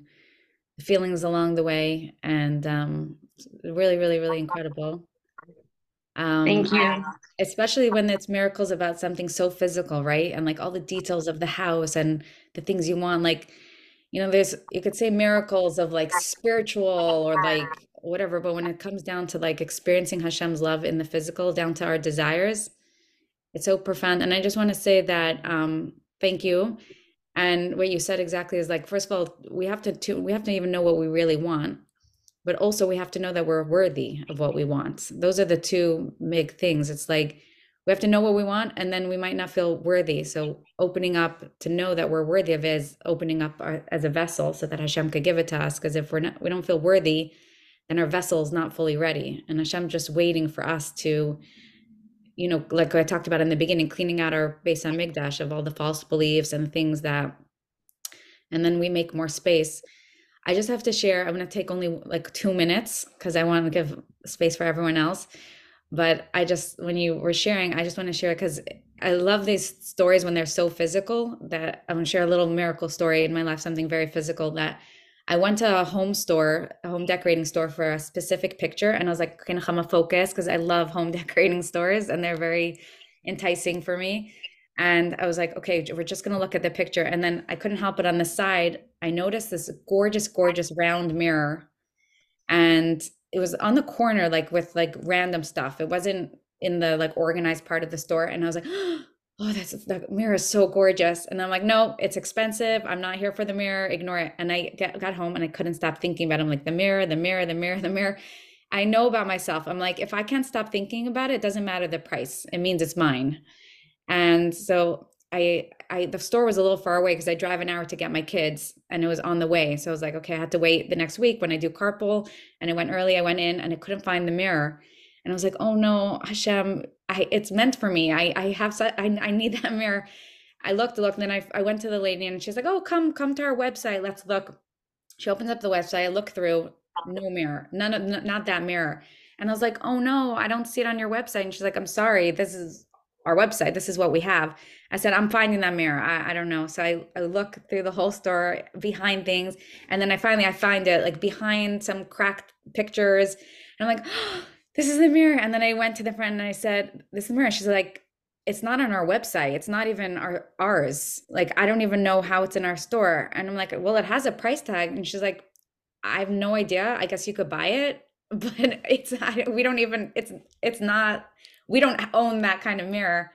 the feelings along the way. And um, really, really, really incredible. Um, Thank you. Especially when it's miracles about something so physical, right? And like all the details of the house and the things you want, like, you know, there's, you could say miracles of like spiritual or like whatever, but when it comes down to like experiencing Hashem's love in the physical down to our desires, it's so profound. And I just want to say that, um, thank you. And what you said exactly is like, first of all, we have to, to, we have to even know what we really want, but also we have to know that we're worthy of what we want. Those are the two big things. It's like, we have to know what we want, and then we might not feel worthy. So opening up to know that we're worthy of it is opening up our, as a vessel so that Hashem could give it to us. Cause if we're not, we don't feel worthy, then our vessel is not fully ready. And Hashem just waiting for us to, you know, like I talked about in the beginning, cleaning out our Beit Hamikdash of all the false beliefs and things that, and then we make more space. I just have to share, I'm going to take only like two minutes because I want to give space for everyone else. But I just, when you were sharing, I just want to share because I love these stories when they're so physical, that I'm going to share a little miracle story in my life, something very physical that I went to a home store, a home decorating store for a specific picture. And I was like, can I focus? Because I love home decorating stores and they're very enticing for me. And I was like, okay, we're just going to look at the picture. And then I couldn't help it, on the side, I noticed this gorgeous, gorgeous round mirror. And it was on the corner, like with like random stuff. It wasn't in the like organized part of the store. And I was like, oh, that's, that mirror is so gorgeous. And I'm like, no, it's expensive. I'm not here for the mirror, ignore it. And I get, got home and I couldn't stop thinking about it. I'm like, the mirror, the mirror, the mirror, the mirror. I know about myself. I'm like, if I can't stop thinking about it, it doesn't matter the price. It means it's mine. And so I, I, the store was a little far away because I drive an hour to get my kids, and it was on the way. So I was like, okay, I had to wait the next week when I do carpool. And I went early, I went in and I couldn't find the mirror. And I was like, oh no, Hashem, I, it's meant for me. I, I have, I, I need that mirror. I looked, looked, and then I, I went to the lady and she's like, oh, come, come to our website. Let's look. She opens up the website. I look through, no mirror, none of, not that mirror. And I was like, oh no, I don't see it on your website. And she's like, I'm sorry, this is our website. This is what we have. I said, I'm finding that mirror. I, I don't know. So I, I look through the whole store behind things. And then I finally, I find it like behind some cracked pictures. And I'm like, oh, this is the mirror. And then I went to the friend and I said, this is the mirror. She's like, it's not on our website. It's not even our, ours. Like, I don't even know how it's in our store. And I'm like, well, it has a price tag. And she's like, I have no idea. I guess you could buy it, but it's, I, we don't even, it's, it's not, we don't own that kind of mirror.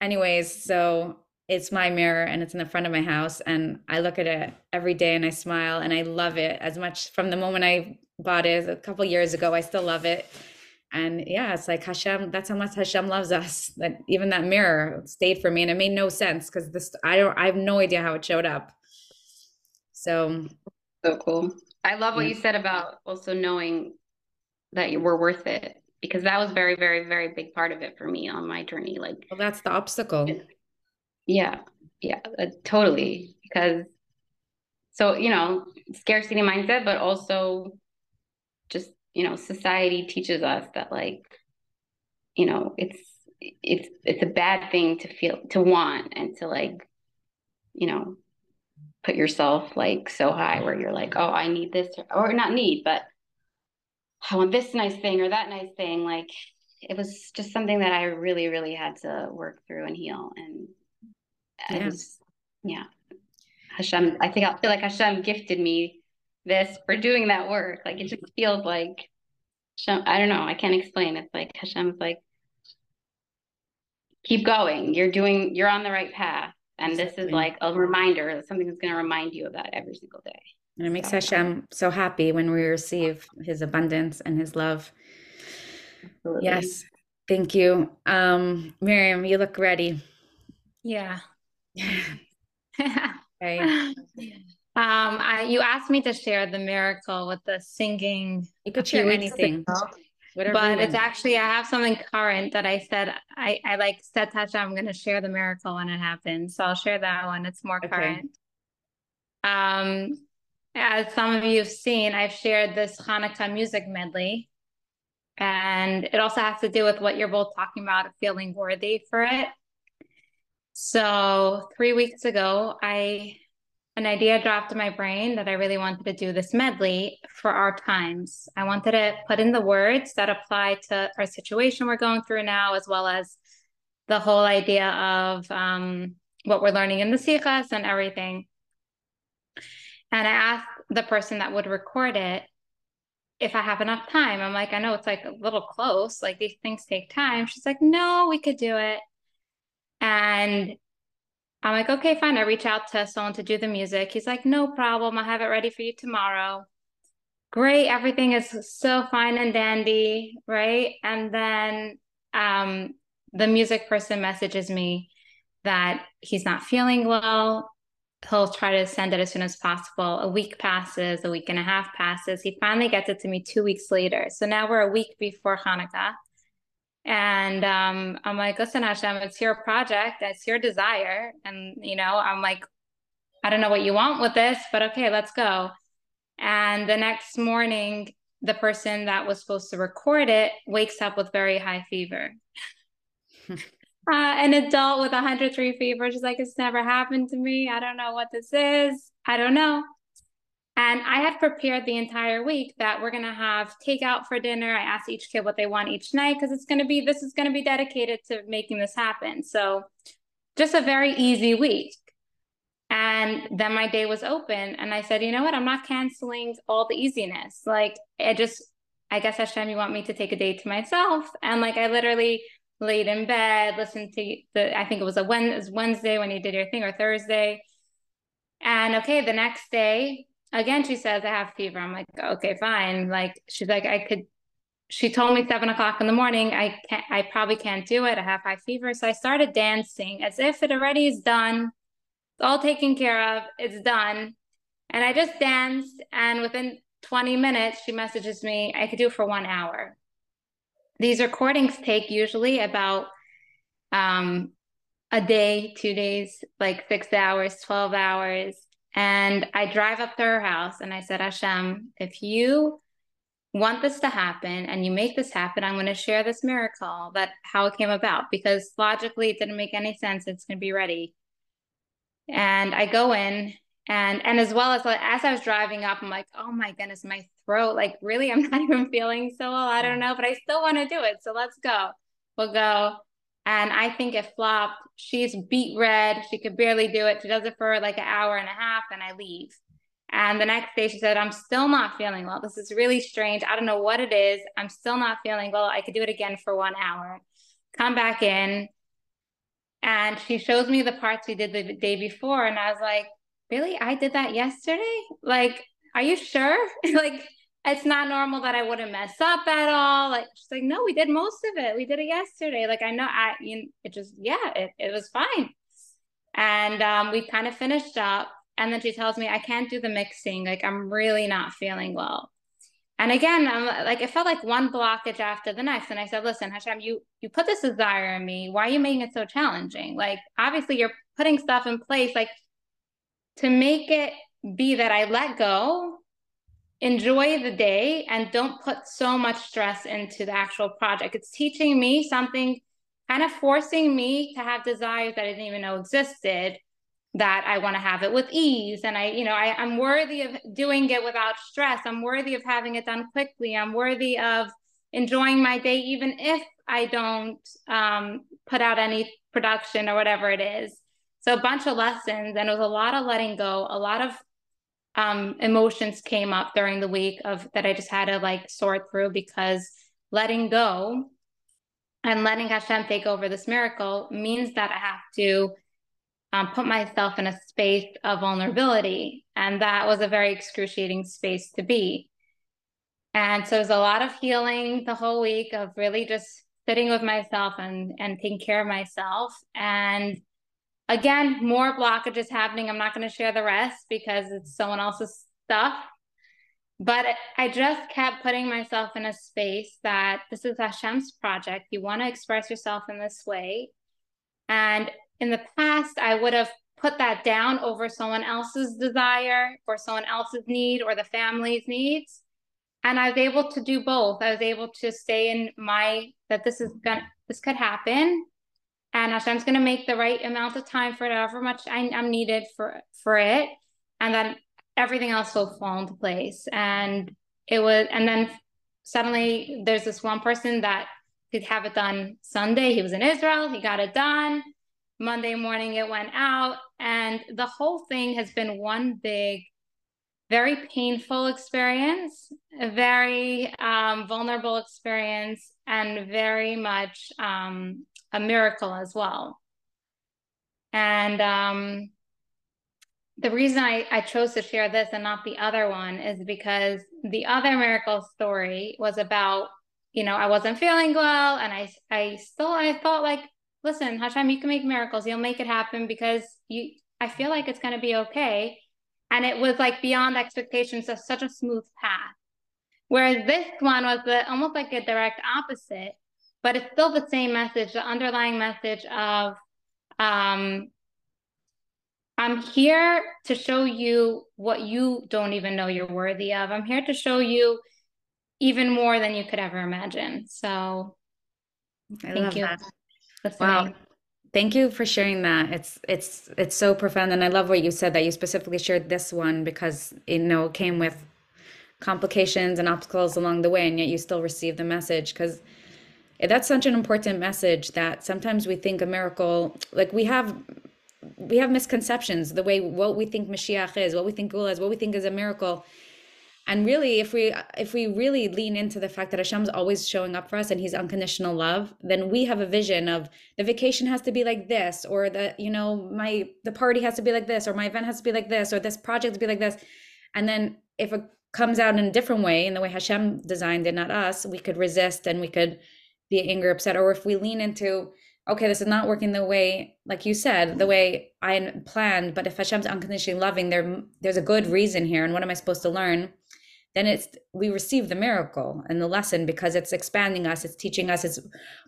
Anyways, so it's my mirror and it's in the front of my house, and I look at it every day and I smile and I love it as much. From the moment I bought it a couple years ago, I still love it. And yeah, it's like Hashem, that's how much Hashem loves us, that even that mirror stayed for me. And it made no sense because this, I don't, I have no idea how it showed up. So, so cool. I love what yeah. you said about also knowing that you were worth it, because that was very, very, very big part of it for me on my journey. Like, well, that's the obstacle. Yeah. Yeah, uh, totally. Because so, you know, scarcity mindset, but also just, you know, society teaches us that, like, you know, it's, it's, it's a bad thing to feel, to want, and to like you know, put yourself like so high where you're like, oh, I need this, or not need, but I want this nice thing or that nice thing. Like, it was just something that I really, really had to work through and heal. And yeah. I was, yeah, Hashem, I think I feel like Hashem gifted me this for doing that work. Like, it just feels like, Hashem, I don't know, I can't explain. It's like Hashem's like, keep going. You're doing, you're on the right path. And this is like a reminder that something that's going to remind you of that every single day. And it makes so. Hashem so happy when we receive his abundance and his love. Absolutely. Yes. Thank you. Um, Miriam, you look ready. Yeah. Right. Um, I, you asked me to share the miracle with the singing. You could share anything. Whatever, but it's actually, I have something current that I said, I, I like said to Hashem, I'm going to share the miracle when it happens. So I'll share that one. It's more okay. current. Um, as some of you have seen, I've shared this Chanukah music medley. And it also has to do with what you're both talking about, feeling worthy for it. So three weeks ago, I an idea dropped in my brain that I really wanted to do this medley for our times. I wanted to put in the words that apply to our situation we're going through now, as well as the whole idea of um, what we're learning in the Sichas and everything. And I asked the person that would record it if I have enough time. I'm like, I know it's like a little close, like these things take time. She's like, no, we could do it. And I'm like, okay, fine. I reach out to someone to do the music. He's like, no problem. I'll have it ready for you tomorrow. Great. Everything is so fine and dandy, right? And then um, the music person messages me that he's not feeling well. He'll try to send it as soon as possible. A week passes, a week and a half passes. He finally gets it to me two weeks later. So now we're a week before Hanukkah. And um, I'm like, listen, Hashem, it's your project. It's your desire. And, you know, I'm like, I don't know what you want with this, but okay, let's go. And the next morning, the person that was supposed to record it wakes up with very high fever. uh, an adult with one hundred three fever. She's like, it's never happened to me. I don't know what this is. I don't know. And I had prepared the entire week that we're going to have takeout for dinner. I asked each kid what they want each night because it's going to be, this is going to be dedicated to making this happen. So just a very easy week. And then my day was open and I said, you know what? I'm not canceling all the easiness. Like, I just, I guess Hashem, you want me to take a day to myself. And like, I literally laid in bed, listened to the, I think it was a Wednesday when you did your thing, or Thursday. And okay, the next day, again, she says, I have fever. I'm like, okay, fine. Like, she's like, I could, she told me seven o'clock in the morning, I can't, I probably can't do it. I have high fever. So I started dancing as if it already is done. It's all taken care of. It's done. And I just danced. And within twenty minutes, she messages me, I could do it for one hour. These recordings take usually about um, a day, two days, like six hours, twelve hours. And I drive up to her house and I said, Hashem, if you want this to happen and you make this happen, I'm going to share this miracle, that how it came about, because logically it didn't make any sense. It's going to be ready. And I go in and, and as well as, as I was driving up, I'm like, oh my goodness, my throat, like really, I'm not even feeling so well. I don't know, but I still want to do it. So let's go. We'll go. And I think it flopped. She's beet red. She could barely do it. She does it for like an hour and a half and I leave. And the next day she said, I'm still not feeling well. This is really strange. I don't know what it is. I'm still not feeling well. I could do it again for one hour. Come back in. And she shows me the parts we did the day before. And I was like, really? I did that yesterday? Like, are you sure? Like, it's not normal that I wouldn't mess up at all. Like, she's like, no, we did most of it. We did it yesterday. Like, I know I, you, it just, yeah, it, it was fine. And um, we kind of finished up. And then she tells me, I can't do the mixing. Like, I'm really not feeling well. And again, I'm like, it felt like one blockage after the next. And I said, listen, Hashem, you, you put this desire in me. Why are you making it so challenging? Like, obviously you're putting stuff in place, like to make it be that I let go, enjoy the day, and don't put so much stress into the actual project. It's teaching me something, kind of forcing me to have desires that I didn't even know existed. that I want to have it with ease. And I, you know, I, I'm worthy of doing it without stress. I'm worthy of having it done quickly. I'm worthy of enjoying my day, even if I don't um, put out any production or whatever it is. So a bunch of lessons, and it was a lot of letting go. A lot of um, emotions came up during the week of that I just had to like sort through, because letting go and letting Hashem take over this miracle means that I have to um, put myself in a space of vulnerability. And that was a very excruciating space to be. And so it was a lot of healing the whole week of really just sitting with myself and, and taking care of myself. And again, more blockages happening. I'm not going to share the rest because it's someone else's stuff. But I just kept putting myself in a space that this is Hashem's project. You want to express yourself in this way. And in the past, I would have put that down over someone else's desire or someone else's need or the family's needs. And I was able to do both. I was able to stay in my, that this is gonna, this could happen. And Hashem's going to make the right amount of time for it, however much I, I'm needed for, for it. And then everything else will fall into place. And it was, and then suddenly there's this one person that could have it done Sunday. He was in Israel. He got it done. Monday morning, it went out. And the whole thing has been one big, very painful experience, a very um, vulnerable experience, and very much um, a miracle as well. And um, the reason I, I chose to share this and not the other one is because the other miracle story was about, you know, I wasn't feeling well, and I, I still, I thought like, listen, Hashem, you can make miracles. You'll make it happen because you, I feel like it's going to be okay. And it was like beyond expectations, of such a smooth path. Whereas this one was the, almost like a direct opposite, but it's still the same message, the underlying message of, um, I'm here to show you what you don't even know you're worthy of. I'm here to show you even more than you could ever imagine. So I thank you. Wow. Thank you for sharing that. It's it's it's so profound, and I love what you said, that you specifically shared this one because, you know, it came with complications and obstacles along the way, and yet you still received the message. Because that's such an important message, that sometimes we think a miracle, like we have we have misconceptions the way what we think Mashiach is, what we think Geula is, what we think is a miracle. And really, if we if we really lean into the fact that Hashem's always showing up for us and He's unconditional love, then we have a vision of the vacation has to be like this, or the, you know, my the party has to be like this, or my event has to be like this, or this project has to be like this. And then if it comes out in a different way, in the way Hashem designed it, not us, we could resist and we could be angry, upset. Or if we lean into, okay, this is not working the way, like you said, the way I planned, but if Hashem's unconditionally loving, there there's a good reason here, and what am I supposed to learn? Then it's, we receive the miracle and the lesson, because it's expanding us, it's teaching us, it's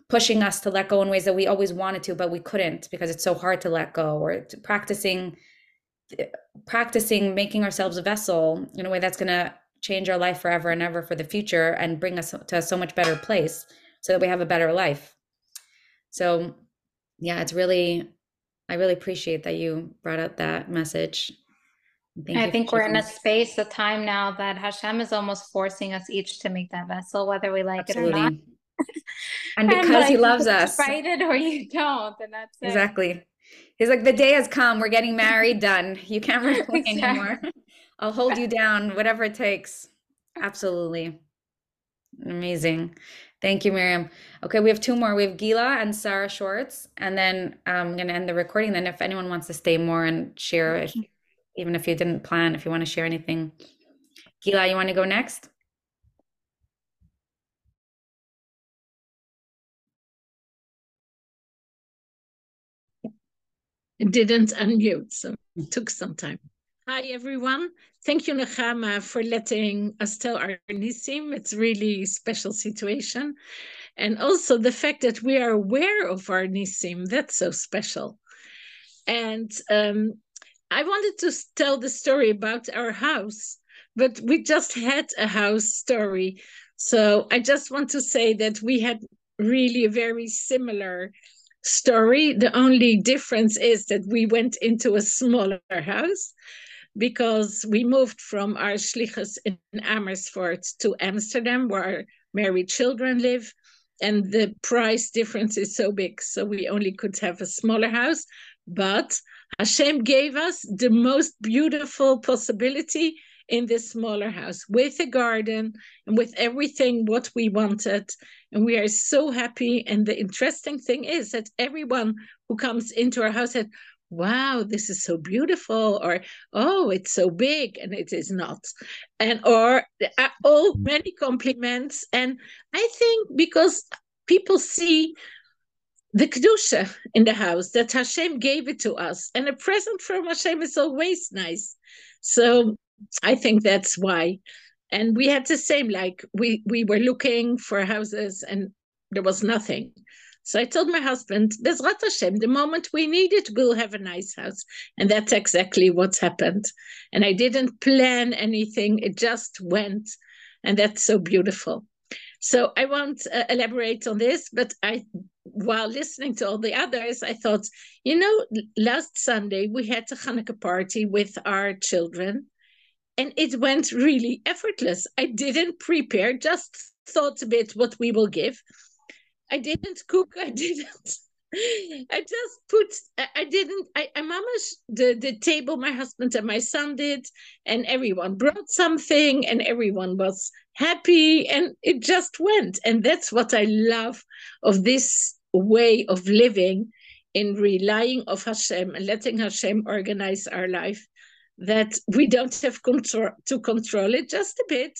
pushing us to let go in ways that we always wanted to, but we couldn't because it's so hard to let go, or it's practicing, practicing making ourselves a vessel in a way that's going to change our life forever and ever for the future and bring us to a so much better place so that we have a better life. So yeah, it's really, I really appreciate that you brought up that message. Thank I think we're in a space, a time now that Hashem is almost forcing us each to make that vessel, whether we like Absolutely. It or not. And because and like, He loves us. You fight it or you don't, and that's it. Exactly. He's like, the day has come. We're getting married. Done. You can't run anymore. I'll hold you down, whatever it takes. Absolutely. Amazing. Thank you, Miriam. Okay, we have two more. We have Gila and Sarah Schwartz, and then um, I'm going to end the recording. Then if anyone wants to stay more and share it, even if you didn't plan, if you want to share anything. Gila, you want to go next? It didn't unmute, so it took some time. Hi, everyone. Thank you, Nechama, for letting us tell our Nisim. It's really a special situation. And also the fact that we are aware of our Nisim, that's so special. And um, I wanted to tell the story about our house, but we just had a house story. So I just want to say that we had really a very similar story. The only difference is that we went into a smaller house because we moved from our shlichus in Amersfoort to Amsterdam, where our married children live. And the price difference is so big, so we only could have a smaller house. But Hashem gave us the most beautiful possibility in this smaller house, with a garden and with everything what we wanted. And we are so happy. And the interesting thing is that everyone who comes into our house said, wow, this is so beautiful, or, oh, it's so big, and it is not. And or uh, all many compliments. And I think because people see the kedusha in the house, that Hashem gave it to us. And a present from Hashem is always nice. So I think that's why. And we had the same, like we, we were looking for houses and there was nothing. So I told my husband, Bezrat Hashem, the moment we need it, we'll have a nice house. And that's exactly what's happened. And I didn't plan anything. It just went. And that's so beautiful. So I won't uh, elaborate on this, but I, while listening to all the others, I thought, you know, last Sunday we had a Chanukah party with our children. And it went really effortless. I didn't prepare, just thought a bit what we will give. I didn't cook, I didn't, I just put, I, I didn't, I, I mamash the, the table, my husband and my son did, and everyone brought something, and everyone was happy, and it just went. And that's what I love of this way of living, in relying on Hashem and letting Hashem organize our life, that we don't have control to control it, just a bit,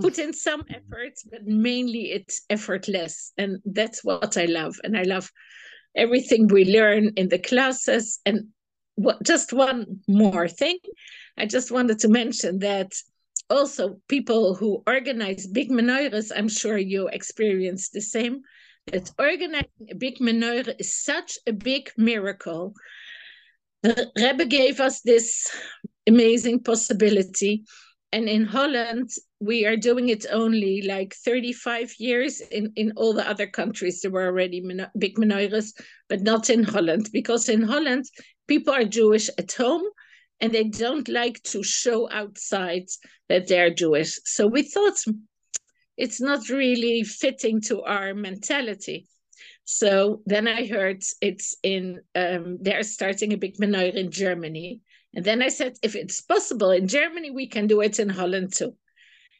put in some efforts, but mainly it's effortless. And that's what I love. And I love everything we learn in the classes. And what, just one more thing, I just wanted to mention that also people who organize big menorahs, I'm sure you experience the same, that organizing a big menorah is such a big miracle. The Rebbe gave us this amazing possibility. And in Holland, we are doing it only like thirty-five years. In, in all the other countries, there were already men- big menorahs, but not in Holland. Because in Holland, people are Jewish at home, and they don't like to show outside that they are Jewish. So we thought it's not really fitting to our mentality. So then I heard it's in, um, they're starting a big menorah in Germany. And then I said, if it's possible in Germany, we can do it in Holland too.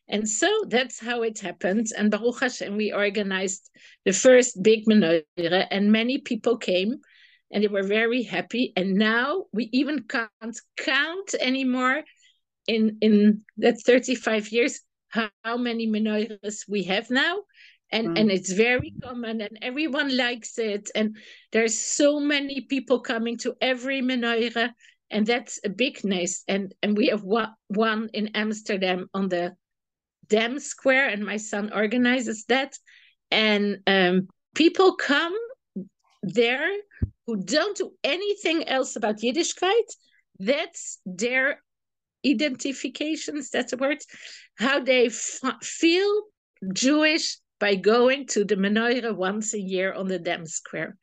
And so that's how it happened. And Baruch Hashem, we organized the first big menorah, and many people came and they were very happy. And now we even can't count anymore in, in that thirty-five years, how, how many menorahs we have now. And, mm-hmm. and it's very common, and everyone likes it. And there's so many people coming to every menorah, and that's a big nice. And, and we have one in Amsterdam on the Dam Square, and my son organizes that. And um, people come there who don't do anything else about Yiddishkeit. That's their identifications, that's a word, how they f- feel Jewish by going to the menorah once a year on the Dam Square.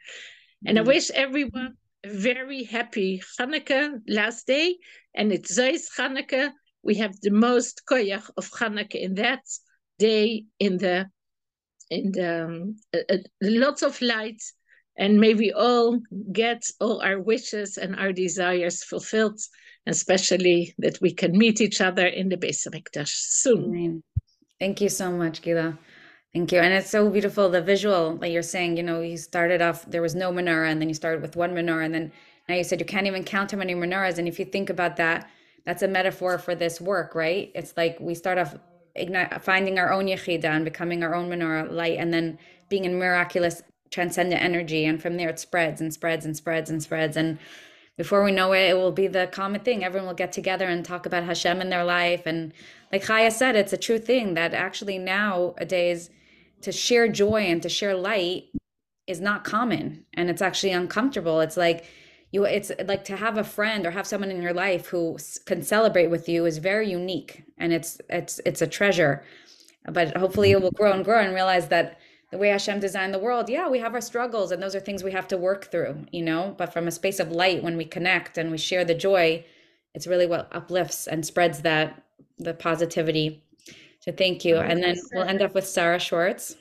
And mm. I wish everyone a very happy Chanukah last day, and it's Zeus Chanukah. We have the most koyach of Chanukah in that day, in the in the um, a, a, lots of light, and may we all get all our wishes and our desires fulfilled, especially that we can meet each other in the Beit Hamikdash soon. Amen. Thank you so much, Geula. Thank you. And it's so beautiful, the visual that like you're saying, you know, you started off, there was no menorah, and then you started with one menorah, and then now you said you can't even count how many menorahs. And if you think about that, that's a metaphor for this work, right? It's like we start off igni- finding our own Yechida and becoming our own menorah light, and then being in miraculous transcendent energy. And from there it spreads and spreads and spreads and spreads. And before we know it, it will be the common thing. Everyone will get together and talk about Hashem in their life. And like Chaya said, it's a true thing that actually nowadays, to share joy and to share light is not common, and it's actually uncomfortable. It's like you, it's like to have a friend or have someone in your life who can celebrate with you is very unique, and it's it's it's a treasure. But hopefully it will grow and grow and realize that the way Hashem designed the world, yeah, we have our struggles and those are things we have to work through, you know, but from a space of light, when we connect and we share the joy, it's really what uplifts and spreads that, the positivity. So thank you. And then we'll end up with Sarah Schwartz.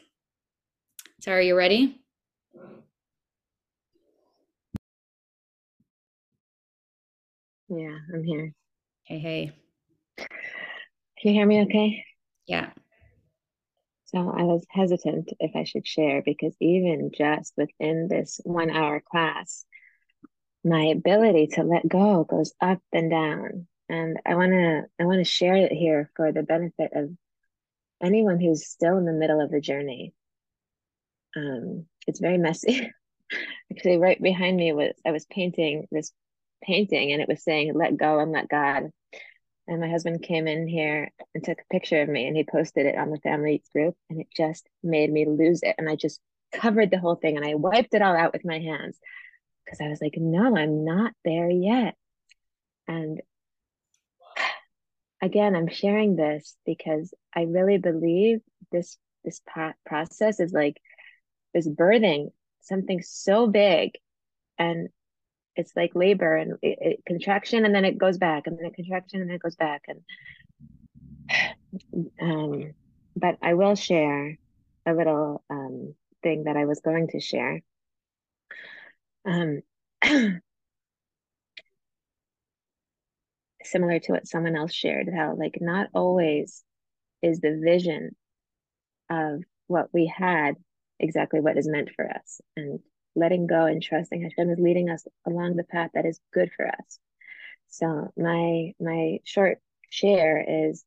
Sarah, you ready? Yeah, I'm here. Hey, hey. Can you hear me okay? Yeah. So I was hesitant if I should share, because even just within this one hour class, my ability to let go goes up and down. And I want to I want to share it here for the benefit of anyone who's still in the middle of the journey. Um, it's very messy. Actually, right behind me was, I was painting this painting and it was saying, "Let go and let God." And my husband came in here and took a picture of me and he posted it on the family group, and it just made me lose it. And I just covered the whole thing and I wiped it all out with my hands, because I was like, no, I'm not there yet. And again, I'm sharing this because I really believe this, this process is like this birthing something so big, and it's like labor, and it, it, contraction, and then it goes back, and then a contraction, and then it goes back. And um, but I will share a little um, thing that I was going to share. Um, similar to what someone else shared, how like not always is the vision of what we had exactly what is meant for us, and letting go and trusting Hashem is leading us along the path that is good for us. So my my short share is,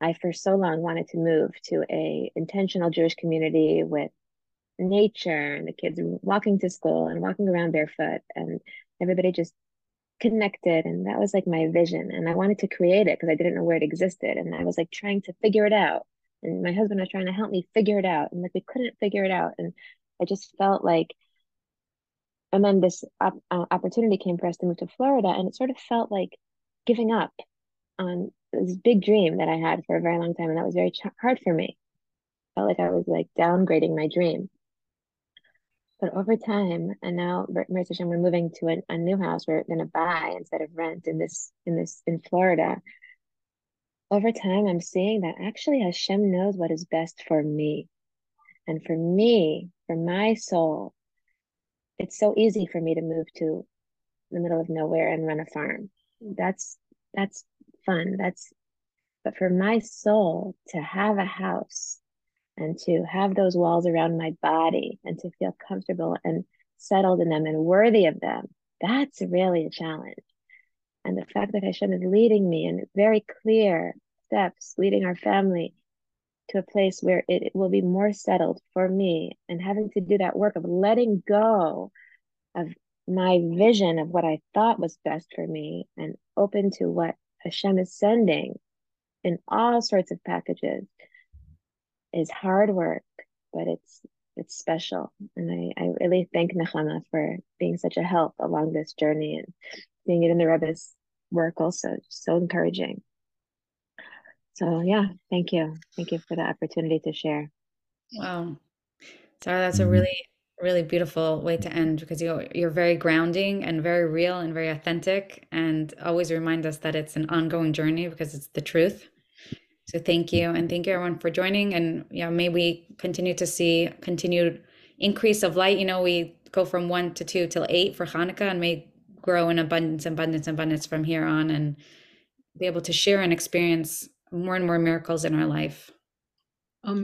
I for so long wanted to move to a intentional Jewish community with nature and the kids walking to school and walking around barefoot and everybody just connected, and that was like my vision, and I wanted to create it because I didn't know where it existed, and I was like trying to figure it out, and my husband was trying to help me figure it out, and like we couldn't figure it out, and I just felt like, and then this op- uh, opportunity came for us to move to Florida, and it sort of felt like giving up on this big dream that I had for a very long time, and that was very ch- hard for me. I felt like I was like downgrading my dream. But over time, and now, Merkash Lachas, we're moving to a, a new house we're going to buy instead of rent in this in this in Florida. Over time, I'm seeing that actually Hashem knows what is best for me, and for me, for my soul. It's so easy for me to move to the middle of nowhere and run a farm. That's that's fun. That's but for my soul to have a house, and to have those walls around my body and to feel comfortable and settled in them and worthy of them, that's really a challenge. And the fact that Hashem is leading me in very clear steps, leading our family to a place where it, it will be more settled for me, and having to do that work of letting go of my vision of what I thought was best for me and open to what Hashem is sending in all sorts of packages, is hard work, but it's it's special. And I, I really thank Nechama for being such a help along this journey, and seeing it in the Rebbe's work also, so encouraging. So yeah, thank you. Thank you for the opportunity to share. Wow. Sarah, that's a really, really beautiful way to end, because you, you're very grounding and very real and very authentic, and always remind us that it's an ongoing journey, because it's the truth. So thank you, and thank you everyone for joining, and yeah, you know, may we continue to see continued increase of light. You know, we go from one to two till eight for Chanukah, and may grow in abundance, abundance, abundance from here on, and be able to share and experience more and more miracles in our life.